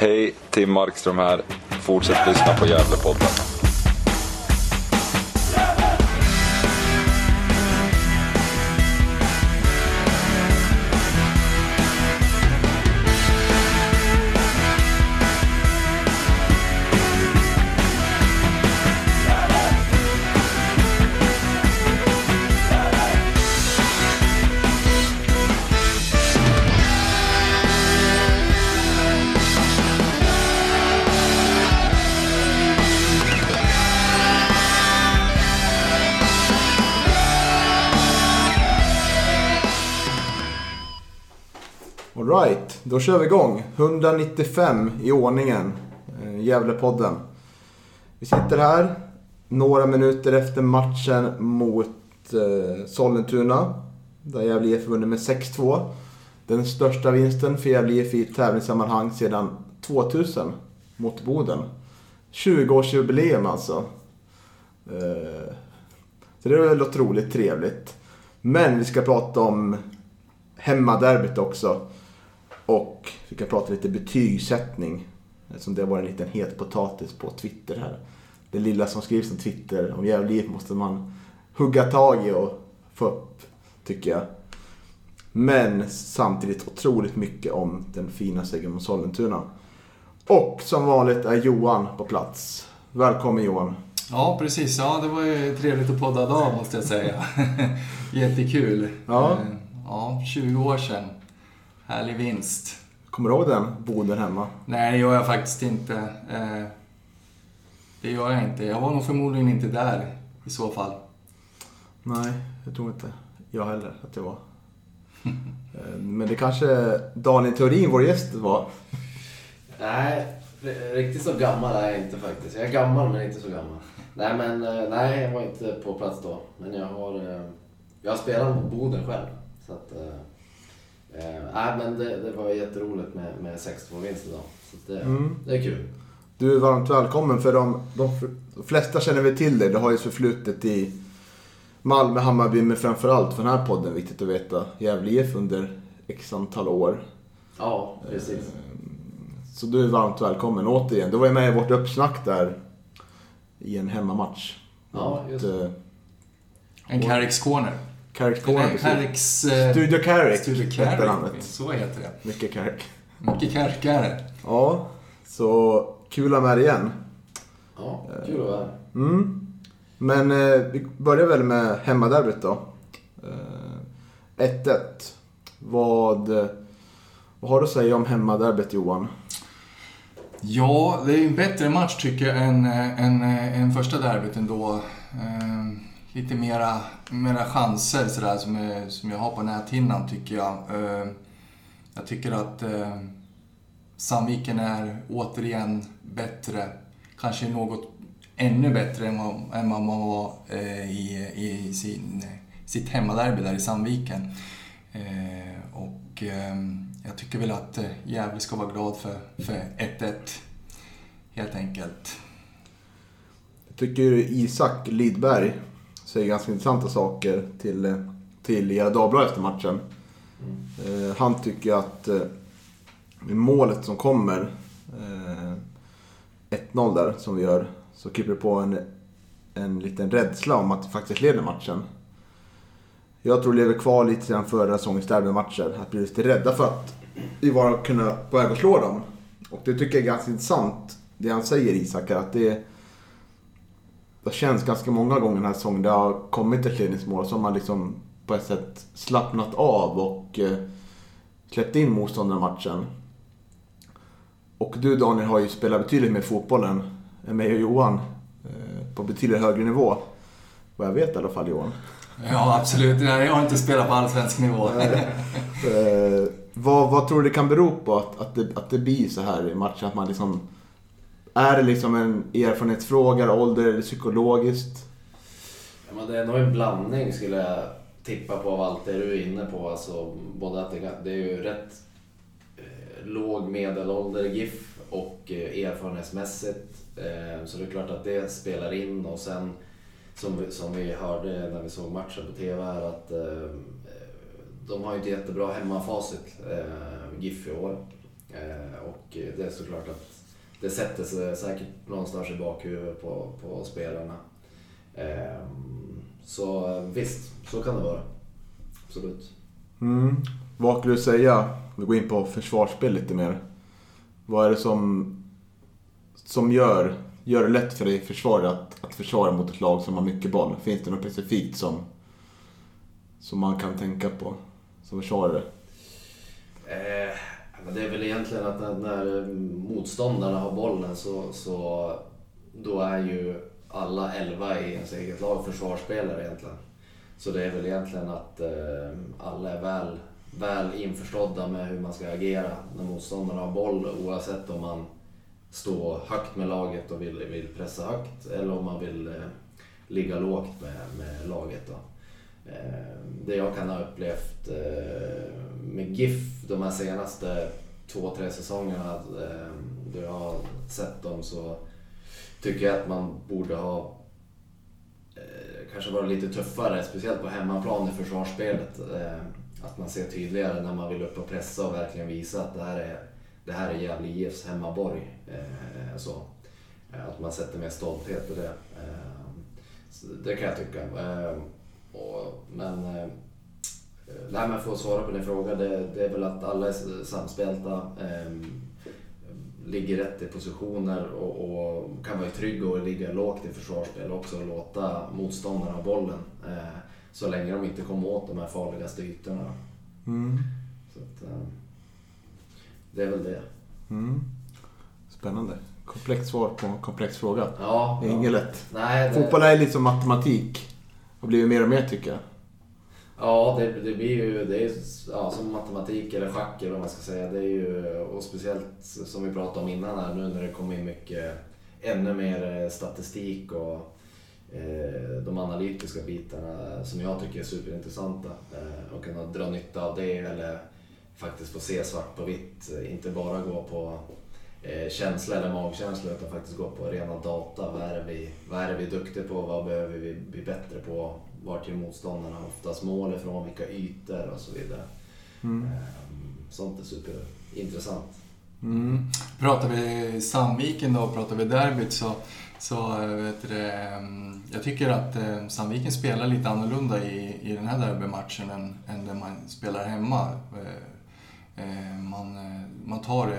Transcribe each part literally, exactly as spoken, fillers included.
Hej, Tim Markström här. Fortsätt lyssna på Gävlepodden. Right, då kör vi igång. hundranittiofem i ordningen, Gävlepodden. Vi sitter här några minuter efter matchen mot eh, Sollentuna, där Gävle I F vunnit med sex två. Den största vinsten för Gävle I F i tävlingssammanhang sedan tvåtusen mot Boden. tjugo-årsjubileum alltså. Eh, så det är väl otroligt trevligt. Men vi ska prata om hemmaderbyt också. Och vi kan prata lite betygssättning, eftersom det var en liten het potatis på Twitter här. Det lilla som skrivs om Twitter om Gävle I F måste man hugga tag i och få upp, tycker jag. Men samtidigt otroligt mycket om den fina segern mot Sollentuna. Och som vanligt är Johan på plats. Välkommen Johan. Ja, precis. Ja, det var ju trevligt att podda idag, måste jag säga. Jättekul. Ja. Ja, tjugo år sedan. Härlig vinst. Kommer du ihåg den? Boden hemma? Nej, det gör jag faktiskt inte. Det gör jag inte. Jag var nog förmodligen inte där i så fall. Nej, jag tror inte. Jag heller att det var. Men det kanske Daniel Thörin, vår gäst, var. Nej, riktigt så gammal är jag inte faktiskt. Jag är gammal men inte så gammal. Nej, men nej, jag var inte på plats då. Men jag har, jag har spelat på Boden själv. Så att... Nej, äh, men det, det var jätteroligt med, med sex två-vinst idag. Så det, mm. det är kul. Du är varmt välkommen, för de, de, de flesta känner vi till dig. Du har ju förflutet i Malmö Hammarby, men framförallt för den här podden, viktigt att veta, Gävle I F under x antal år. Ja, precis. Så du är varmt välkommen återigen. Du var ju med i vårt uppsnack där i en hemmamatch. Ja, just det. Äh, en Carex Corner. Karekskåren, Corner, precis. Karek's, eh, Studio Karek. Studio Karek, så heter det. Micke Karek. Micke Karek är det. Ja, så kul att vara här igen. Ja, kul att vara här. Mm. Men eh, vi börjar väl med hemmaderbyt då. Eh, ett ett. Vad, vad har du att säga om hemmaderbyt, Johan? Ja, det är en bättre match tycker jag än, än, än första derbyt ändå. Eh, Lite mera, mera chanser sådär, som, är, som jag har på näthinnan tycker jag. Eh, jag tycker att eh, Sandviken är återigen bättre. Kanske något ännu bättre än man, än man var eh, i, i sin, sitt hemmaderby där i Sandviken. Eh, och eh, jag tycker väl att eh, Gävle ska vara glad för, för ett ett helt enkelt. Jag tycker Isak Lidberg säger ganska intressanta saker till, till era dagblad efter matchen. Mm. Eh, han tycker att eh, målet som kommer, eh, ett noll där som vi gör, så kryper på en, en liten rädsla om att faktiskt leder matchen. Jag tror lever kvar lite sedan förra säsongens derbymatcher, att bli lite rädda för att vi var kunna på väg att slå dem. Och det tycker jag är ganska intressant, det han säger Isak, att det är... Det känns ganska många gånger den här säsongen det har kommit ett ledningsmål som man liksom på ett sätt slappnat av och eh, släppt in motståndarmatchen. Och du Daniel har ju spelat betydligt mer fotbollen än mig och Johan eh, på betydligt högre nivå. Vad jag vet i alla fall, Johan. Ja, absolut. Nej, jag har inte spelat på allsvensk nivå. eh, vad, vad tror du det kan bero på att, att, det, att det blir så här i matchen, att man liksom... Är det liksom en erfarenhetsfråga, ålder eller psykologiskt? Ja, men det är nog en blandning skulle jag tippa på av allt det du är inne på. Alltså, både att det, det är ju rätt eh, låg medelålder GIF och eh, erfarenhetsmässigt. Eh, så det är klart att det spelar in. Och sen som, som vi hörde när vi såg matchen på T V här, att eh, de har ju ett jättebra hemmafacit eh, GIF i år. Och det är såklart att det sätter sig säkert någonstans i bakhuvudet på, på spelarna. Så visst, så kan det vara. Absolut. Mm. Vad kan du säga? Vi går in på försvarsspel lite mer. Vad är det som, som gör, gör det lätt för dig försvar att, att försvara mot ett lag som har mycket boll? Finns det något specifikt som, som man kan tänka på som försvarare? Eh, det är väl egentligen att när, när motståndarna har bollen så, så då är ju alla elva i ens eget lag försvarsspelare egentligen. Så det är väl egentligen att eh, alla är väl, väl införstådda med hur man ska agera när motståndarna har boll, oavsett om man står högt med laget och vill, vill pressa högt eller om man vill eh, ligga lågt med, med laget då. Eh, det jag kan ha upplevt eh, med GIF de här senaste två, tre säsongerna eh, då jag har sett dem, så tycker jag att man borde ha eh, kanske varit lite tuffare, speciellt på hemmaplan i försvarsspelet. Eh, att man ser tydligare när man vill upp och pressa och verkligen visa att det här är det här är Jävla I F:s hemmaborg. Eh, så. Att man sätter mer stolthet på det. Eh, så det kan jag tycka. Eh, och, men eh, det här med att få svara på din fråga, det, det är väl att alla är samspelta, eh, ligger rätt i positioner och, och kan vara trygga och ligga lågt i försvarsspel också och låta motståndarna ha bollen. Eh, så länge de inte kommer åt de här farligaste ytorna. Mm. Så att, eh, det är väl det. Mm. Spännande. Komplex svar på en komplex fråga. Ja, det är inget lätt. Nej, det... Fotboll är lite som matematik och blir ju mer och mer, tycker jag. Ja, det, det blir ju det är, ja, som matematik eller schack eller vad man ska säga. Det är ju, och speciellt som vi pratade om innan här, nu när det kommer in mycket ännu mer statistik och eh, de analytiska bitarna som jag tycker är superintressanta eh, och kan dra nytta av det eller faktiskt få se svart på vitt, inte bara gå på eh, känsla eller magkänsla utan faktiskt gå på rena data. Vad är vi, vad är vi duktiga på? Vad behöver vi bli bättre på? Vart är motståndarna oftast mål ifrån? Vilka ytor och så vidare. Mm. Ehm, sånt är superintressant. Mm. Pratar vi Sandviken då, pratar vi derbyt så, så vet du, jag tycker att Sandviken spelar lite annorlunda i, i den här derbymatchen än, än där man spelar hemma. Man, man tar,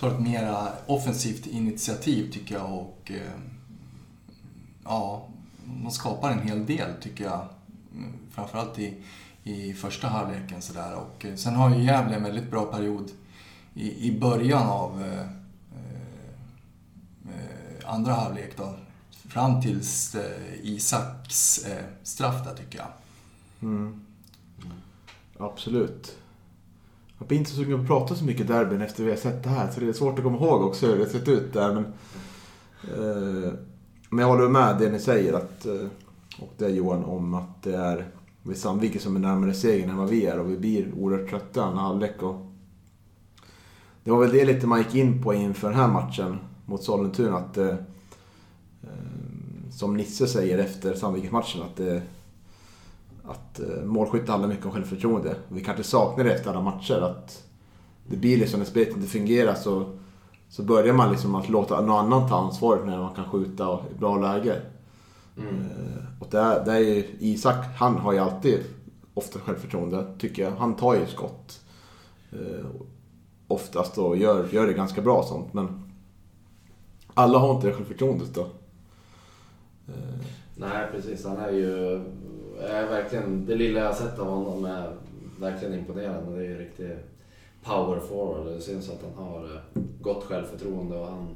tar ett mera offensivt initiativ, tycker jag, och ja, man skapar en hel del, tycker jag, framförallt i, i första halvleken så där. Och sen har ju Gävle en väldigt bra period i, i början av eh, andra halvlek då, fram tills eh, Isaks eh, straff där, tycker jag. Mm. Absolut. Jag blir inte så sugen på att prata så mycket derbyn efter vi har sett det här, så det är svårt att komma ihåg också hur det sett ut där. Men, eh, men jag håller med det ni säger, att, och det är Johan, om att det är vi Sandviken som är närmare segern än vad vi är och vi blir oerhört trötta en halvlek. Och det var väl det lite man gick in på inför den här matchen mot Sollentuna, att eh, som Nisse säger efter Sandviken-matchen att det eh, att målskytte handlar mycket om självförtroende. Vi kanske saknar det efter alla matcher, att det blir liksom, när spelet inte fungerar så, så börjar man liksom att låta någon annan ta ansvar när man kan skjuta och i bra läge. Mm. Och där, där är ju Isak, han har ju alltid ofta självförtroende, tycker jag. Han tar ju skott oftast och gör, gör det ganska bra sånt, men alla har inte det självförtroendet då. Nej, precis. Han är ju är verkligen, det lilla jag har sett av honom är verkligen imponerande. Det är ju riktigt power forward. Det syns att han har gott självförtroende och han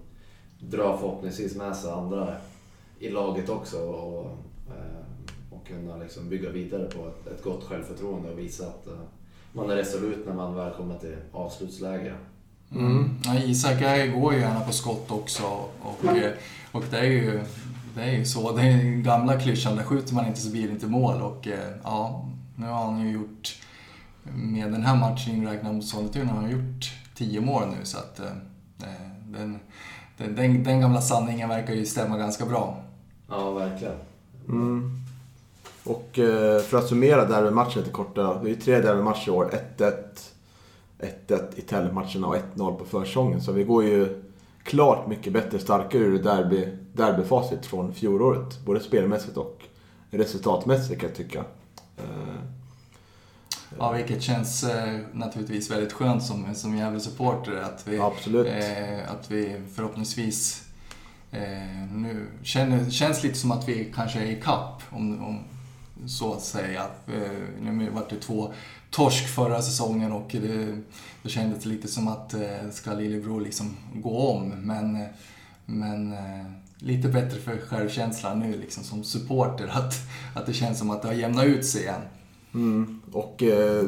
drar förhoppningsvis med sig andra i laget också och, och kunna liksom bygga vidare på ett, ett gott självförtroende och visa att man är resolut när man väl kommer till avslutsläge. Mm. Ja, Isak går ju gärna på skott också och, och det är ju Det är ju så, det är den gamla klyschan, där skjuter man inte så blir det inte mål. Och ja, nu har han ju gjort, med den här matchen inräknad mot Sollentuna, har han gjort tio mål nu. Så att eh, den, den, den gamla sanningen verkar ju stämma ganska bra. Ja, verkligen. Mm. Och eh, för att summera derbymatchen lite kort, det är ju tre derbymatcher i år. ett ett, ett ett i tävlingsmatcherna och ett noll på försången. Så vi går ju klart mycket bättre, starkare ur derby, derbyfacit från fjolåret. Både spelmässigt och resultatmässigt kan jag tycka. Ja, vilket känns eh, naturligtvis väldigt skönt som, som jävla supporter. Att vi, eh, att vi förhoppningsvis eh, nu känner, känns lite som att vi kanske är i kapp om, om så att säga. Eh, nu var det två torsk förra säsongen och det, det kändes lite som att eh, ska Lillebro liksom gå om. Men, men eh, lite bättre för självkänslan nu liksom, som supporter att, att det känns som att det har jämnat ut sig igen. Mm. Och eh,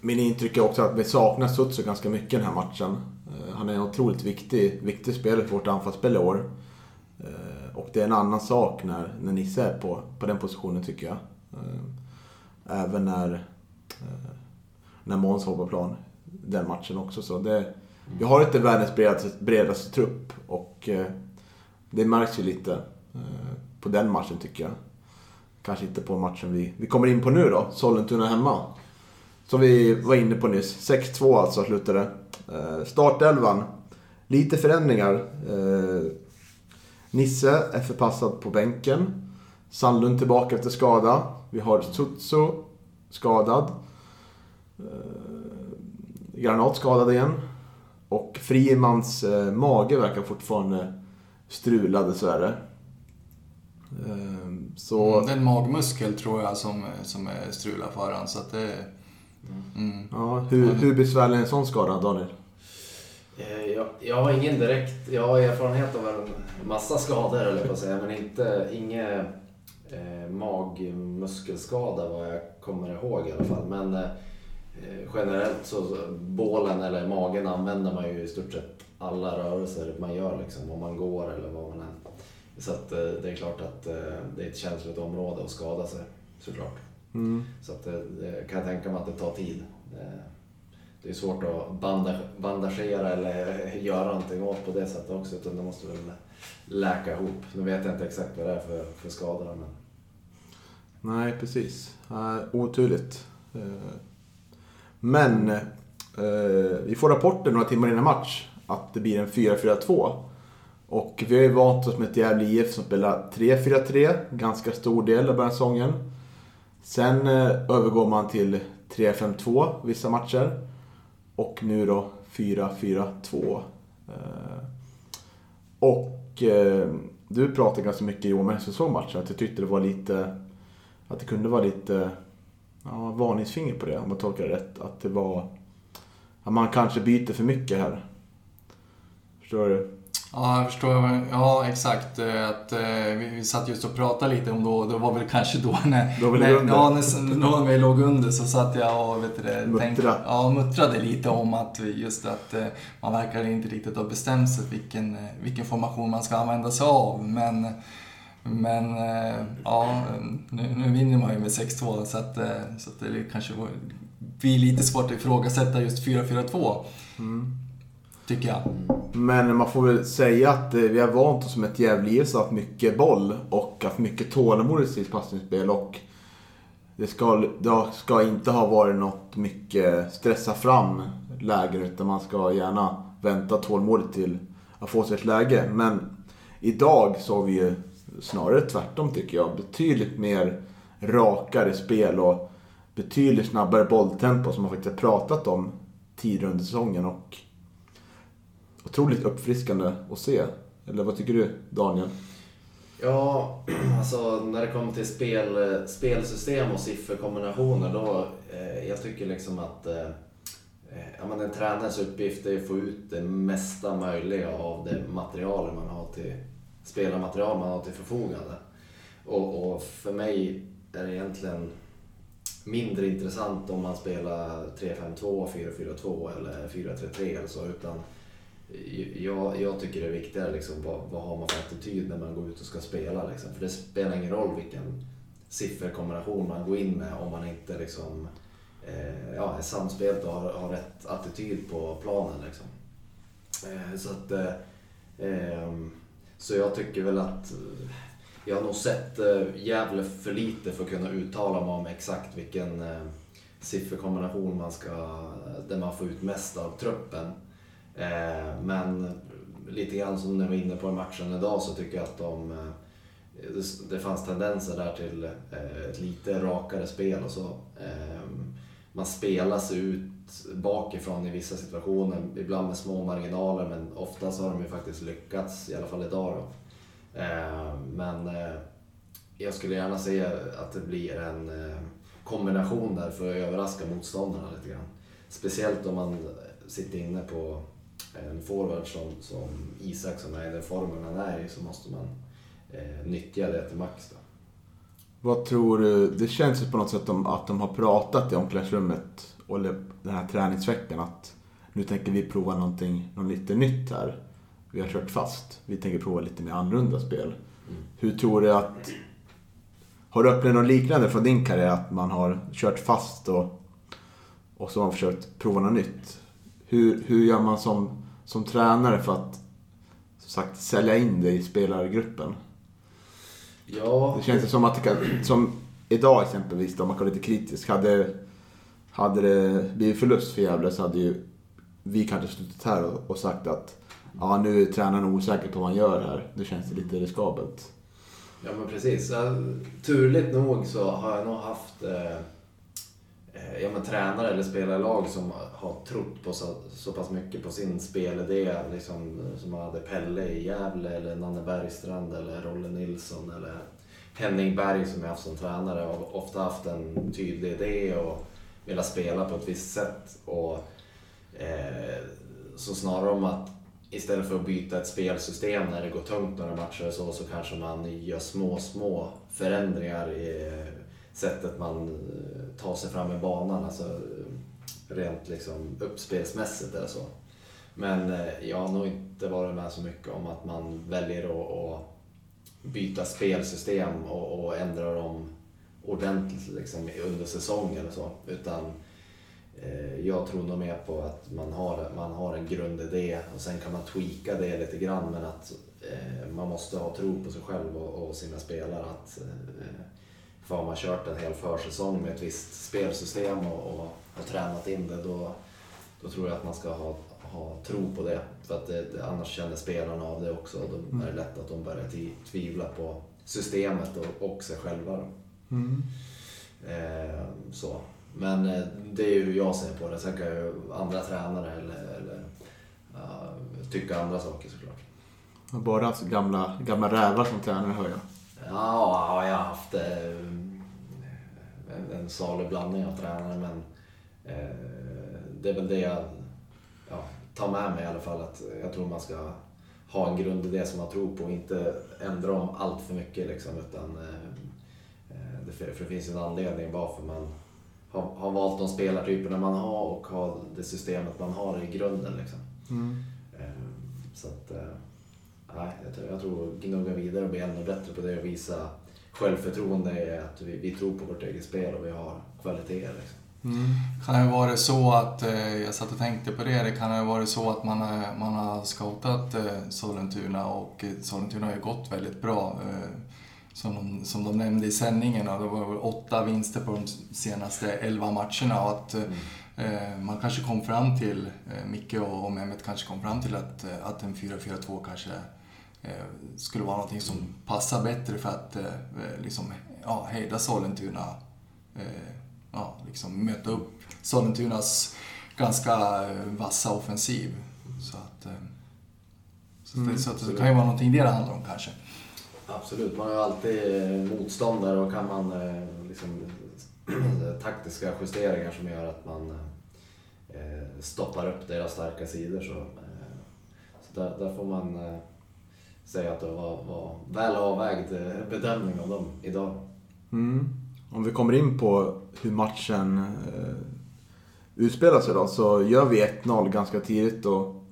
min intryck är också att vi saknar Sutsu ganska mycket den här matchen. eh, Han är en otroligt viktig, viktig spelare för vårt anfallsspel i år. eh, Och det är en annan sak när, när Nisse är på, på den positionen tycker jag. eh, Även när eh, När Måns var på plan den matchen också. Så det, vi har inte världens bredaste, bredaste trupp. Och eh, det märks ju lite eh, på den matchen tycker jag. Kanske inte på matchen vi, vi kommer in på nu då. Sollentuna hemma. Som vi var inne på nyss. sex två alltså slutade. Eh, startelvan. Lite förändringar. Eh, Nisse är förpassad på bänken. Sandlund tillbaka efter skada. Vi har Sutsu skadad. Eh, Granat skadad igen. Och Frimans eh, mage verkar fortfarande strulade så är det. Så... Mm, det är en magmuskel tror jag som, som är strulad för han, så att det... mm. Ja, hur, hur besvärlig är en sån skada, Daniel? Jag, jag har ingen direkt, jag har erfarenhet av en massa skador eller vad jag säger, men inte, inga eh, magmuskelskada vad jag kommer ihåg i alla fall. Men eh, generellt så bålen eller magen använder man ju i stort sett alla rörelser man gör liksom, om man går eller vad man än. Så att det är klart att det är ett känsligt område att skada sig, såklart. Mm. Så att det, kan jag tänka mig att det tar tid. Det är svårt att bandage, bandagera eller göra någonting åt på det sättet också, utan det måste väl läka ihop. Nu vet jag inte exakt vad det är för, för skador. Men... Nej, precis. Ja, otydligt. Men vi får rapporter några timmar innan match att det blir en fyra fyra två. Och vi har ju vant oss med ett Jävla I F som spelar tre fyra tre, ganska stor del av säsongen. Sen eh, övergår man till tre fem två vissa matcher. Och nu då fyra fyra två. Eh, och eh, du pratade ganska mycket i om S S O-matchen. Att jag tyckte det var lite, att det kunde vara lite ja, varningsfinger på det om man tolkar det rätt. Att det var, att man kanske byter för mycket här. Förstår du? Ja, jag förstår. Ja, exakt. Att, eh, vi, vi satt just och pratade lite om då. Det var väl kanske då när, då när, ja, när, när vi låg under så satt jag och vet det, Muttra. tänkte, ja, muttrade lite om att just att eh, man verkar inte riktigt ha bestämt sig vilken, vilken formation man ska använda sig av. Men, men eh, ja, nu, nu vinner man ju med sex två så att, eh, så att det kanske var, blir lite svårt att ifrågasätta just fyra fyra två. Mm. Tycker jag. Men man får väl säga att vi har vant oss som ett Gävle I F så haft mycket boll och haft mycket tålamod i sitt passningsspel, och det ska, det ska inte ha varit något mycket stressa fram lägen, utan man ska gärna vänta tålamodigt till att få sitt läge. Men idag så har vi ju snarare tvärtom tycker jag, betydligt mer rakare spel och betydligt snabbare bolltempo som man faktiskt har pratat om tidigare under säsongen, och otroligt uppfriskande att se. Eller vad tycker du, Daniel? Ja, alltså när det kommer till spel, spelsystem och sifferkombinationer då, eh, jag tycker liksom att eh, ja, men en tränars uppgift är att få ut det mesta möjliga av det material man har till spelarmaterial man har till förfogande. Och, och för mig är det egentligen mindre intressant om man spelar tre fem två, fyra fyra två eller fyra tre tre eller så, utan Jag, jag tycker det är viktigare liksom, vad, vad har man för attityd när man går ut och ska spela liksom. För det spelar ingen roll vilken sifferkombination man går in med om man inte liksom, eh, ja, är samspelt och har, har rätt attityd på planen liksom. eh, så, att, eh, så jag tycker väl att jag har nog sett eh, jävligt för lite för att kunna uttala mig om exakt vilken eh, sifferkombination man ska, där man får ut mest av truppen. Eh, men lite grann som när vi var inne på matchen idag, så tycker jag att de, det, det fanns tendenser där till eh, ett lite rakare spel och så. Eh, man spelar sig ut bakifrån i vissa situationer, ibland med små marginaler, men oftast har de ju faktiskt lyckats, i alla fall idag då. Eh, men eh, jag skulle gärna se att det blir en eh, kombination där för att överraska motståndarna lite grann. Speciellt om man sitter inne på en forward som, som Isak, som är i den formen han är i, så måste man eh, nyttja det till max då. Vad tror du, det känns ju på något sätt om, att de har pratat i omklädningsrummet och den här träningsveckan att nu tänker vi prova någonting, något lite nytt här. Vi har kört fast, vi tänker prova lite mer annorlunda spel. Mm. Hur tror du att, har du upplevt något liknande från din karriär att man har kört fast och, och så har man försökt prova något nytt? Hur, hur gör man som, som tränare för att, som sagt, sälja in dig i spelargruppen? Ja. Det känns som att det, som idag exempelvis, om man kan lite kritisk, hade, hade det blivit förlust för Gävle så hade ju vi kanske slutat här och, och sagt att ja, nu är tränaren osäker på vad han gör här. Nu känns det lite riskabelt. Ja, men precis. Turligt nog så har jag nog haft eh, ja, men tränare eller spelarlag som har trott på så, så pass mycket på sin spelidé. Liksom, som hade Pelle i Gävle eller Nanne Bergstrand eller Rolle Nilsson eller Henning Berg som jag haft som tränare. Och ofta haft en tydlig idé och velat spela på ett visst sätt. Och eh, så snarare om att istället för att byta ett spelsystem när det går tungt några matcher så, så kanske man gör små, små förändringar i sättet man tar sig fram i banan, alltså rent liksom uppspelsmässigt eller så. Men jag har nog inte varit med så mycket om att man väljer att, att byta spelsystem och, och ändra dem ordentligt liksom under säsong eller så, utan jag tror nog mer på att man har, man har en grundidé och sen kan man tweaka det lite grann, men att eh, man måste ha tro på sig själv och, och sina spelare att eh, för man kört en hel försäsong med ett visst spelsystem och, och, och tränat in det, då, då tror jag att man ska ha, ha tro på det, för att det, det, annars känner spelarna av det också och då är det lätt att de börjar tvivla på systemet och, och sig själva. Mm. eh, så Men det är ju hur jag ser på det. Sen kan ju andra tränare eller, eller uh, tycka andra saker såklart. Bara alltså gamla, gamla rävar som tränare, hör jag. Ja, jag har haft uh, en, en salig blandning av tränare, men uh, det är väl det jag ja, tar med mig i alla fall. Att jag tror man ska ha en grund i det som man tror på och inte ändra om allt för mycket. Liksom, utan, uh, det, för det finns en anledning varför man har valt de spelartyperna man har och har det systemet man har i grunden liksom. Mm. Så att nej, jag tror, jag tror gnugga vidare och bli ännu bättre på det och visa självförtroende är att vi, vi tror på vårt eget spel och vi har kvaliteter liksom. Mm. Kan det vara så att, jag satt och tänkte på det, det kan ju vara så att man, man har scoutat Sollentuna och Sollentuna har ju gått väldigt bra. Som de, som de nämnde i sändningen, och det var åtta vinster på de senaste elva matcherna, och att mm. eh, man kanske kom fram till, eh, Micke och, och Mehmet kanske kom fram till att, att en fyra fyra två kanske eh, skulle vara någonting som mm. passar bättre för att eh, liksom, ja, hejda Sollentuna, eh, ja, liksom möta upp Sollentunas ganska vassa offensiv. Så att, eh, så, mm. det, så att det kan ju vara någonting det det handlar om kanske. Absolut, man är ju alltid motståndare och kan man liksom, taktiska justeringar som gör att man eh, stoppar upp deras starka sidor. Så, eh, så där, där får man eh, säga att det var, var väl avvägd bedömning av dem idag. Mm. Om vi kommer in på hur matchen eh, utspelas idag, så gör vi ett noll ganska tidigt och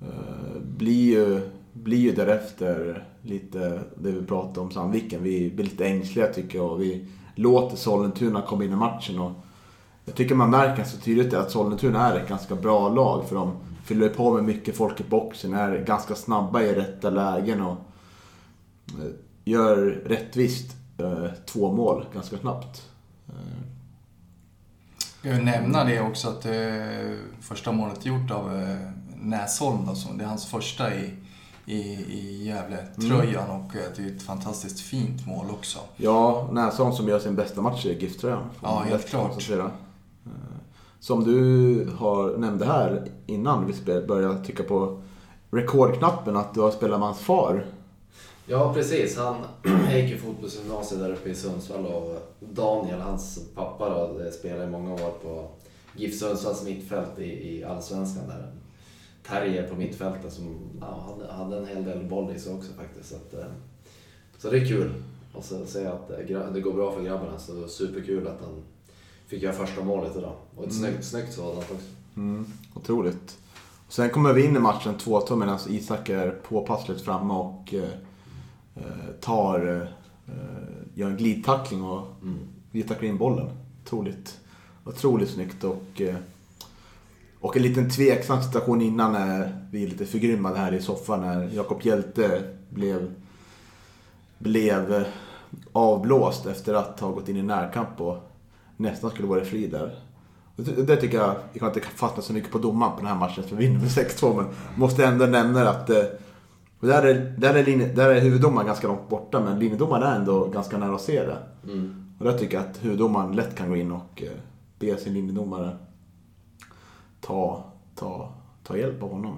eh, blir ju blir ju därefter lite det vi pratade om Sandviken. Vi blir lite ängsliga tycker jag. Vi låter Sollentuna komma in i matchen. Och jag tycker man märker så tydligt att Sollentuna är ett ganska bra lag. För de fyller på med mycket folk i boxen. Är ganska snabba i rätta lägen. Och gör rättvist eh, två mål ganska snabbt. Ska jag nämna det också att eh, första målet gjort av eh, Näsholm då, som det är hans första i i, i Gävle-tröjan mm. och det är ett fantastiskt fint mål också. Ja, Näsholm som gör sin bästa match i GIF-tröjan. Ja, helt klart. Som du har nämnde här innan vi började trycka på rekordknappen att du har spelat med hans far. Ja, precis. Han gick i fotbollsgymnasiet där uppe i Sundsvall och Daniel, hans pappa då, spelade i många år på GIF Sundsvalls mittfält i, i Allsvenskan där. Terje på mittfältet som ja, hade, hade en hel del boll i sig också faktiskt. Så, att, så det är kul. Och så säger jag att det går bra för grabbarna så det var superkul att han fick göra första målet idag. Och ett mm. snyggt, snyggt sådant också. Mm, otroligt. Och sen kommer vi in i matchen två två medan Isak är påpassligt framme och eh, tar eh, gör en glidtackling och mm. glidtacklar in bollen. Otroligt, otroligt snyggt och eh, Och en liten tveksam situation innan när vi är lite förgrymmade här i soffan när Jakob Hjelte blev, blev avblåst efter att ha gått in i närkamp och nästan skulle vara fri där. Det tycker jag, jag kan inte fastna så mycket på domaren på den här matchen som vi vinner med sex två men måste ändå nämna att där är, där är, linje, där är huvuddomaren ganska långt borta men linjedomaren är ändå ganska nära att se det. Mm. Och där tycker jag att huvuddomaren lätt kan gå in och be sin linjedomare Ta, ta, ta hjälp av honom.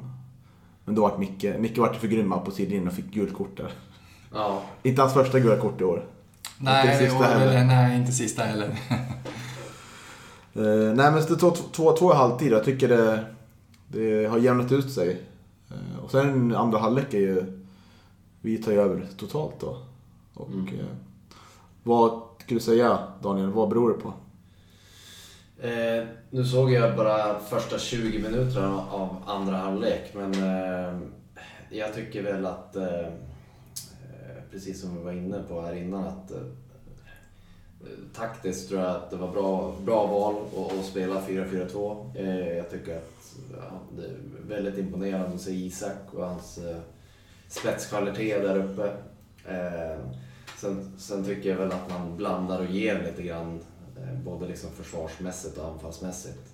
Men då var Micke, Micke var förgrymmad på sidlinjen och fick guldkort där. Ja. Inte hans första guldkort i år. Nej, inte sista heller. Nej, inte sista heller. uh, nej, men det tog två två i halvtid. Jag tycker det, det har jämnat ut sig. Uh, och sen andra halvlek är ju vi tar ju över totalt då. Och mm. uh, vad skulle du säga, Daniel? Vad beror det på? Eh, nu såg jag bara första tjugo minuterna av andra halvlek men eh, jag tycker väl att eh, precis som vi var inne på här innan att eh, taktiskt tror jag att det var bra, bra val att spela fyra fyra två. Eh, jag tycker att ja, det är väldigt imponerande att se Isak och hans eh, spetskvalitet där uppe. Eh, sen, sen tycker jag väl att man blandar och ger lite grann. Både liksom försvarsmässigt och anfallsmässigt.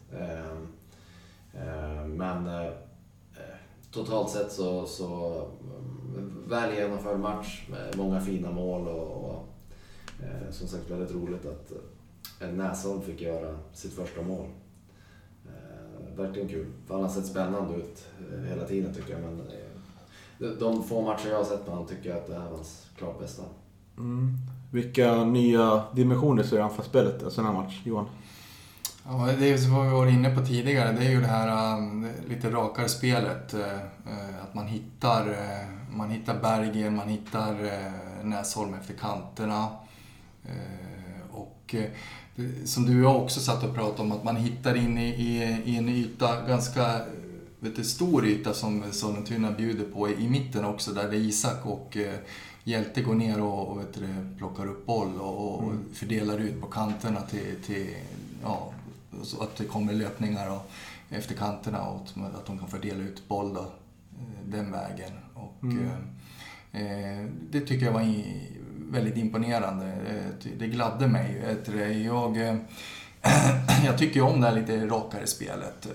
Men totalt sett så, så väl genomförd match. Många fina mål och, och som sagt väldigt roligt att Näsholm fick göra sitt första mål. Verkligen kul. Han har sett spännande ut hela tiden tycker jag. Men de få matcher jag har sett med honom tycker jag att det här var hans klart bästa. Mm. Vilka nya dimensioner ser han för spelet en sån här match, Johan? Ja, det är som vi var inne på tidigare. Det är ju det här lite rakare spelet. Att man hittar, man hittar Bergen, man hittar Näsholm efter kanterna. Och som du och jag också satt och pratade om, att man hittar in i, i, i en yta, ganska vet du, stor yta som Sollentuna bjuder på i mitten också. Där det är Isak och Hjälte går ner och, och vet du, plockar upp boll och, och mm. fördelar ut på kanterna till, till ja, så att det kommer löpningar och, efter kanterna och att de kan fördela ut boll då, den vägen. Och, mm. eh, det tycker jag var in, väldigt imponerande. Det gladde mig. Jag, jag, jag tycker om det här lite rakare spelet.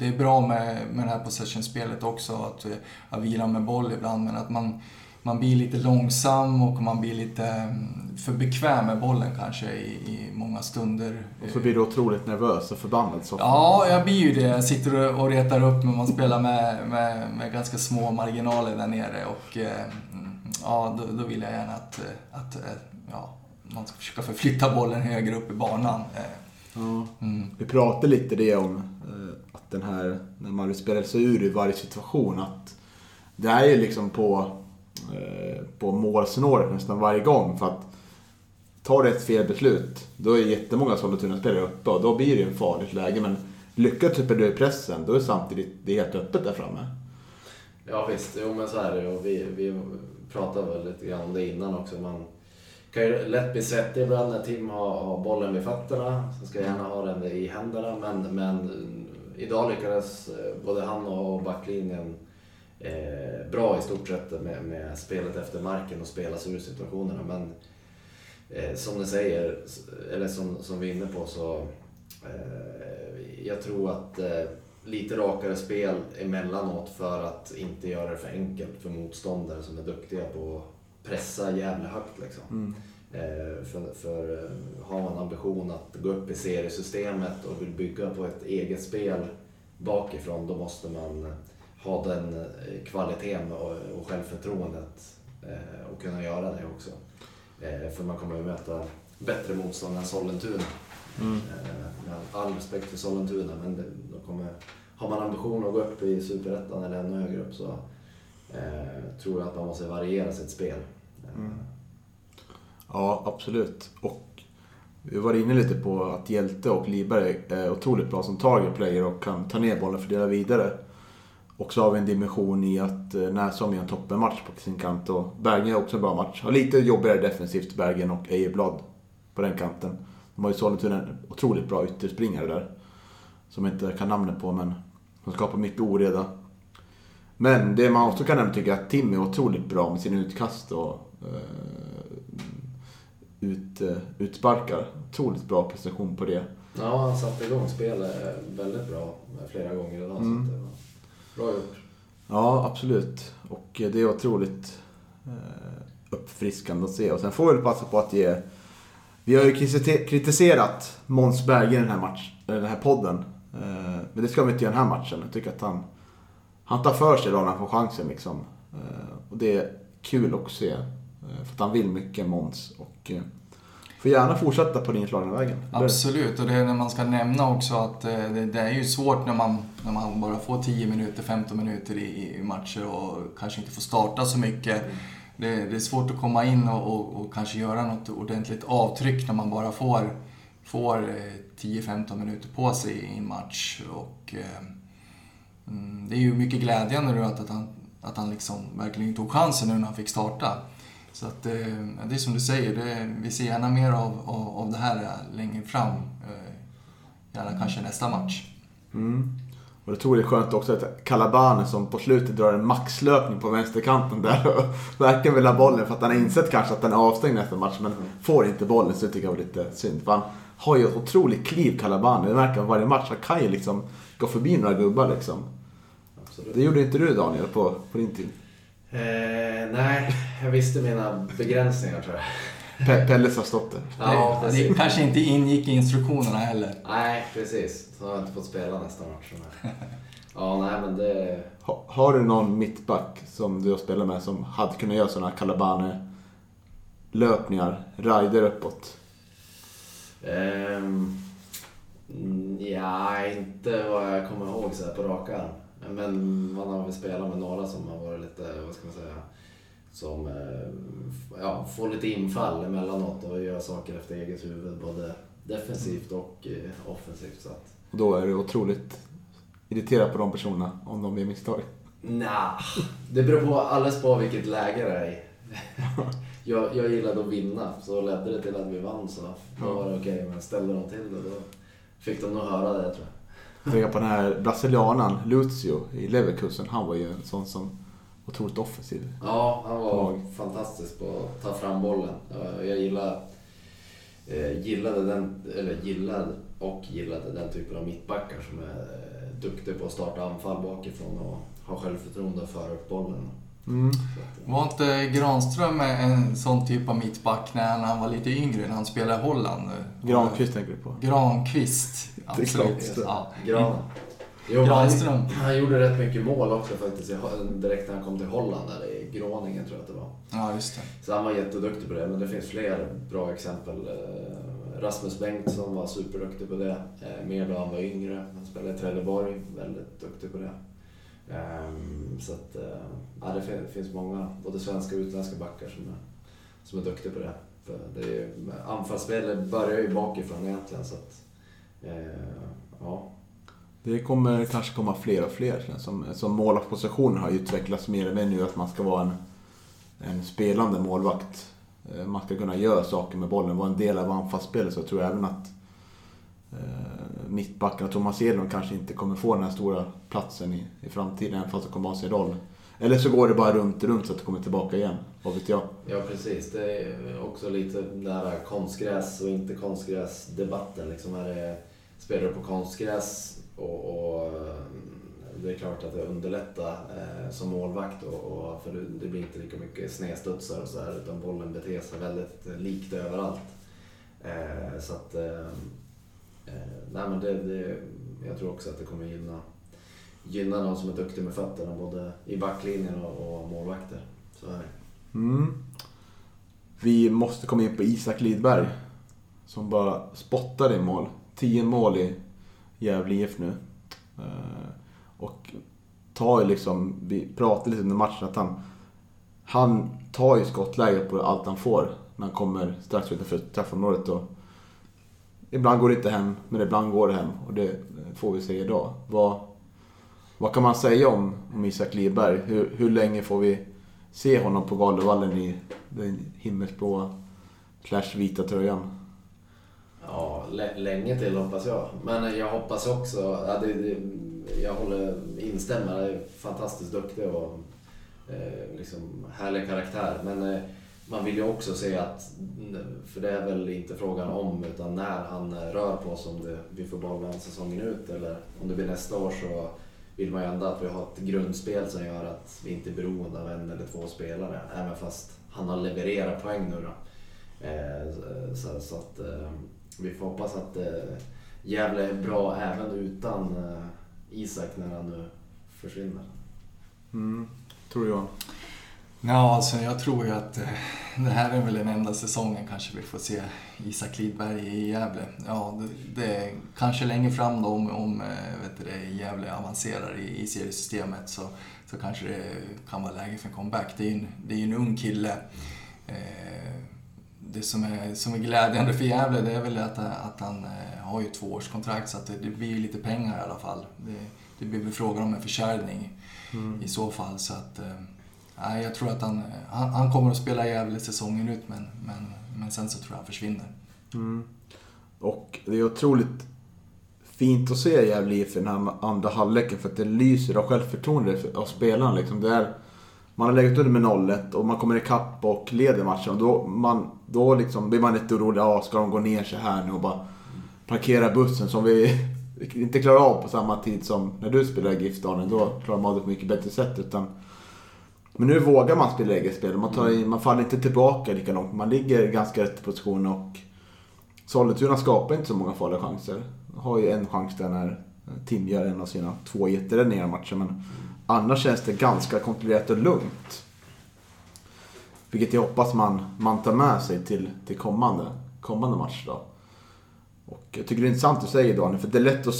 Det är bra med, med det här possession-spelet också, att, att vila med boll ibland, men att man, man blir lite långsam och man blir lite för bekväm med bollen kanske i, i många stunder. Och så blir du otroligt nervös och förbannad. Så. Ja, jag blir ju det. Jag sitter och retar upp, men man spelar med, med, med ganska små marginaler där nere och ja, då, då vill jag gärna att, att ja, man ska försöka förflytta bollen högre upp i banan. Ja. Mm. Vi pratade lite det om att den här, när man spelar sig ur i varje situation, att det är ju liksom på, på målsnåret nästan varje gång, för att tar det ett fel beslut då är jättemånga Sollentuna spelare uppe och då blir det ju en farligt läge, men lyckas typ du i pressen, då är samtidigt det är helt öppet där framme. Ja visst, jo men så är det, och vi, vi pratade väl lite grann om det innan också, man kan ju lätt bli svettig ibland när Tim har, har bollen vid fötterna. Så ska jag gärna ha den i händerna. Men, men idag lyckades både han och backlinjen eh, bra i stort sett med, med spelet efter marken och spelas ur situationerna. Men eh, som ni säger, eller som, som vi är inne på, så eh, jag tror att eh, lite rakare spel emellanåt för att inte göra det för enkelt för motståndare som är duktiga på att pressa jävla högt liksom. Mm. Eh, för, för har man ambition att gå upp i seriesystemet och vill bygga på ett eget spel bakifrån, då måste man ha den kvaliteten och, och självförtroendet eh, och kunna göra det också. Eh, för man kommer att möta bättre motstånd än Sollentuna. Mm. Eh, med all respekt för Sollentuna, men det, då kommer, har man ambition att gå upp i Superettan eller ännu högre upp, så eh, tror jag att man måste variera sitt spel. Eh. Mm. Ja, absolut. Och vi var inne lite på att Hjälte och Lidberg är otroligt bra som target player och kan ta ner bollen och fördela vidare. Och så har vi en dimension i att Näsholm är en toppenmatch på sin kant och Bergen är också en bra match. Har lite jobbigare defensivt Bergen och Ejeblad på den kanten. De har ju Sollentuna en otroligt bra ytterspringare där som jag inte kan namnet på, men de skapar mycket oreda. Men det man också kan nämna tycker jag att Tim är otroligt bra med sina utkast och eh, ut, eh, utsparkar. Otroligt bra prestation på det. Ja, han satte igång spelet väldigt bra flera gånger idag. Mm. Bra gjort. Ja, absolut. Och det är otroligt uppfriskande att se. Och sen får vi passa på att ge... Vi har ju kritiserat Måns Berger i den här, match, den här podden. Men det ska vi inte göra den här matchen. Jag tycker att han, han tar för sig då när han får chansen. Liksom. Och det är kul att se. För att han vill mycket, Måns. Och får gärna fortsätta på din slagna vägen. Absolut, och det är när man ska nämna också att det är ju svårt när man, när man bara får tio minuter, femton minuter i, i matcher och kanske inte får starta så mycket. Mm. Det, det är svårt att komma in och, och, och kanske göra något ordentligt avtryck när man bara får, får tio femton minuter på sig i en match. Och, mm, det är ju mycket glädjande nu att, att han, att han liksom verkligen tog chansen nu när han fick starta. Så att, det är som du säger, det, vi ser gärna mer av, av, av det här längre fram, gärna kanske nästa match. Mm. Och jag tror det är skönt också att Calabane som på slutet drar en maxlöpning på vänsterkanten där och verkar vilja bollen för att han har insett kanske att den är avstängd nästa match, men mm. får inte bollen, så tycker jag var lite synd. För han har ju ett otroligt kliv, Calabane, det verkar varje match att Kaj liksom gå förbi några gubbar liksom. Absolut. Det gjorde inte du, Daniel, på, på din tid. Eh, nej, jag visste mina begränsningar, tror jag. Pe- Pelle har stått det. Ja, det, det kanske inte ingick i instruktionerna heller. Nej, precis. Så har jag inte fått spela nästa match. Ja, nej, men det... ha, har du någon mittback som du har spelat med som hade kunnat göra sådana Calabane löpningar, rider uppåt? Eh, ja, inte vad jag kommer ihåg så här på raka arm. Men man har väl spelat med några som har varit lite, vad ska man säga, som ja, får lite infall emellanåt och gör saker efter eget huvud, både defensivt och offensivt. Så att... Och då är du otroligt irriterad på de personerna om de blir misstag? Nej, nah, det beror på alldeles på vilket läge det är. jag, jag gillade att vinna, så ledde det till att vi vann, så då var det okej, okay, men ställde de till det, då fick de nog höra det, tror jag. Jag tänker på den här brasilianen Lucio i Leverkusen. Han var ju en sån som var otroligt offensiv. Ja, han var fantastisk på att ta fram bollen. Jag gillade, gillade, den, eller gillade och gillade den typen av mittbackar som är duktiga på att starta anfall bakifrån och ha självförtroende för upp bollen. Mm. Var inte Granström en sån typ av mittback när han var lite yngre, när han spelade i Holland? Granqvist tänker du på? Granqvist, absolut. Ja. Gran. Jo, Granström. Han, han gjorde rätt mycket mål också faktiskt direkt när han kom till Holland, där i Groningen tror jag att det var. Ja, just det. Så han var jätteduktig på det, men det finns fler bra exempel. Rasmus Bengt som var superduktig på det, mer då han var yngre. Han spelade i Trelleborg, väldigt duktig på det. Um, så att uh, ja, det finns, finns många både svenska och utländska backar som är, som är duktiga på det. För det är ju, anfallsspel börjar ju bakifrån egentligen, så att uh, ja. Det kommer kanske komma fler och fler som, som målvaktspositionen har utvecklats mer än nu, att man ska vara en, en spelande målvakt, man ska kunna göra saker med bollen, vara en del av anfallsspelet. Så jag tror även att Uh, mittbacken och Thomas Edlund kanske inte kommer få den här stora platsen i, i framtiden, även fast det kommer att ha sin roll. Eller så går det bara runt runt så att det kommer tillbaka igen. Vad vet jag? Ja, precis. Det är också lite den här konstgräs och inte konstgräs-debatten. Liksom är det spelare på konstgräs och, och det är klart att det underlättar eh, som målvakt. Och, och för det blir inte lika mycket snedstudsar och så här, utan bollen beter sig väldigt likt överallt. Eh, så att... Eh, nej, men det, det, jag tror också att det kommer gynna... gynnar någon som är duktig med fötterna både i backlinjen och, och målvakter. Så är det. Mm. Vi måste komma in på Isak Lidberg som bara spottar i mål. tio mål i Jävla I F nu. Eh, och tar liksom, vi pratade lite under matchen att han, han tar ju skottläget på allt han får när han kommer strax utanför träffområdet och ibland går det inte hem, men ibland går det hem och det får vi se idag. Vad Vad kan man säga om, om Isak Lidberg? Hur, hur länge får vi se honom på Galevallen i den himmelsblå slash vita tröjan? Ja, l- länge till hoppas jag. Men jag hoppas också, ja, det, det, jag håller instämmer, han är fantastiskt duktig och eh, liksom härlig karaktär. Men eh, man vill ju också se att, för det är väl inte frågan om, utan när han rör på oss, om det, vi får bollen säsongen ut eller om det blir nästa år, så vill man ju ändå att vi har ett grundspel som gör att vi inte är beroende av en eller två spelare. Även fast han har levererat poäng nu då. Eh, så, så att eh, vi får hoppas att eh, Gävle är bra även utan eh, Isak när han nu försvinner. Mm, tror jag. Ja, alltså jag tror ju att eh, det här är väl den enda säsongen kanske vi får se Isak Lidberg i Gävle. Ja, det, det är kanske längre fram då om, om vet du, Gävle avancerar i, i seriesystemet så, så kanske det kan vara läge för en comeback. Det är ju en, det är en ung kille. Eh, det som är, som är glädjande för Gävle, det är väl att, att han eh, har ju tvåårskontrakt, så att det, det blir ju lite pengar i alla fall. Det, det blir väl frågan om en försäljning mm. i så fall, så att... Eh, Nej, jag tror att han, han, han kommer att spela jävligt säsongen ut, men, men, men sen så tror jag han försvinner. Mm. Och det är otroligt fint att se Gävle I F i den här andra halvleken, för att det lyser av självförtroende av spelaren. Liksom. Det är, man har läget under med nollet och man kommer i kapp och leder matchen. Och då, man, då liksom blir man lite orolig, ja, ska de gå ner sig här nu och bara parkera bussen som vi inte klarar av på samma tid som när du spelar Giftdagen. Då klarar man det på mycket bättre sätt, utan... Men nu vågar man spela eget spel. Man, tar i, man faller inte tillbaka lika långt. Man ligger ganska rätt i position och Sollentuna skapar inte så många farliga chanser. Har ju en chans där när Tim gör en av sina två jätteräddningar i matchen. Men annars känns det ganska kontrollerat och lugnt. Vilket jag hoppas man, man tar med sig till, till kommande, kommande match då. Och jag tycker det är intressant att säga idag, för det är lätt att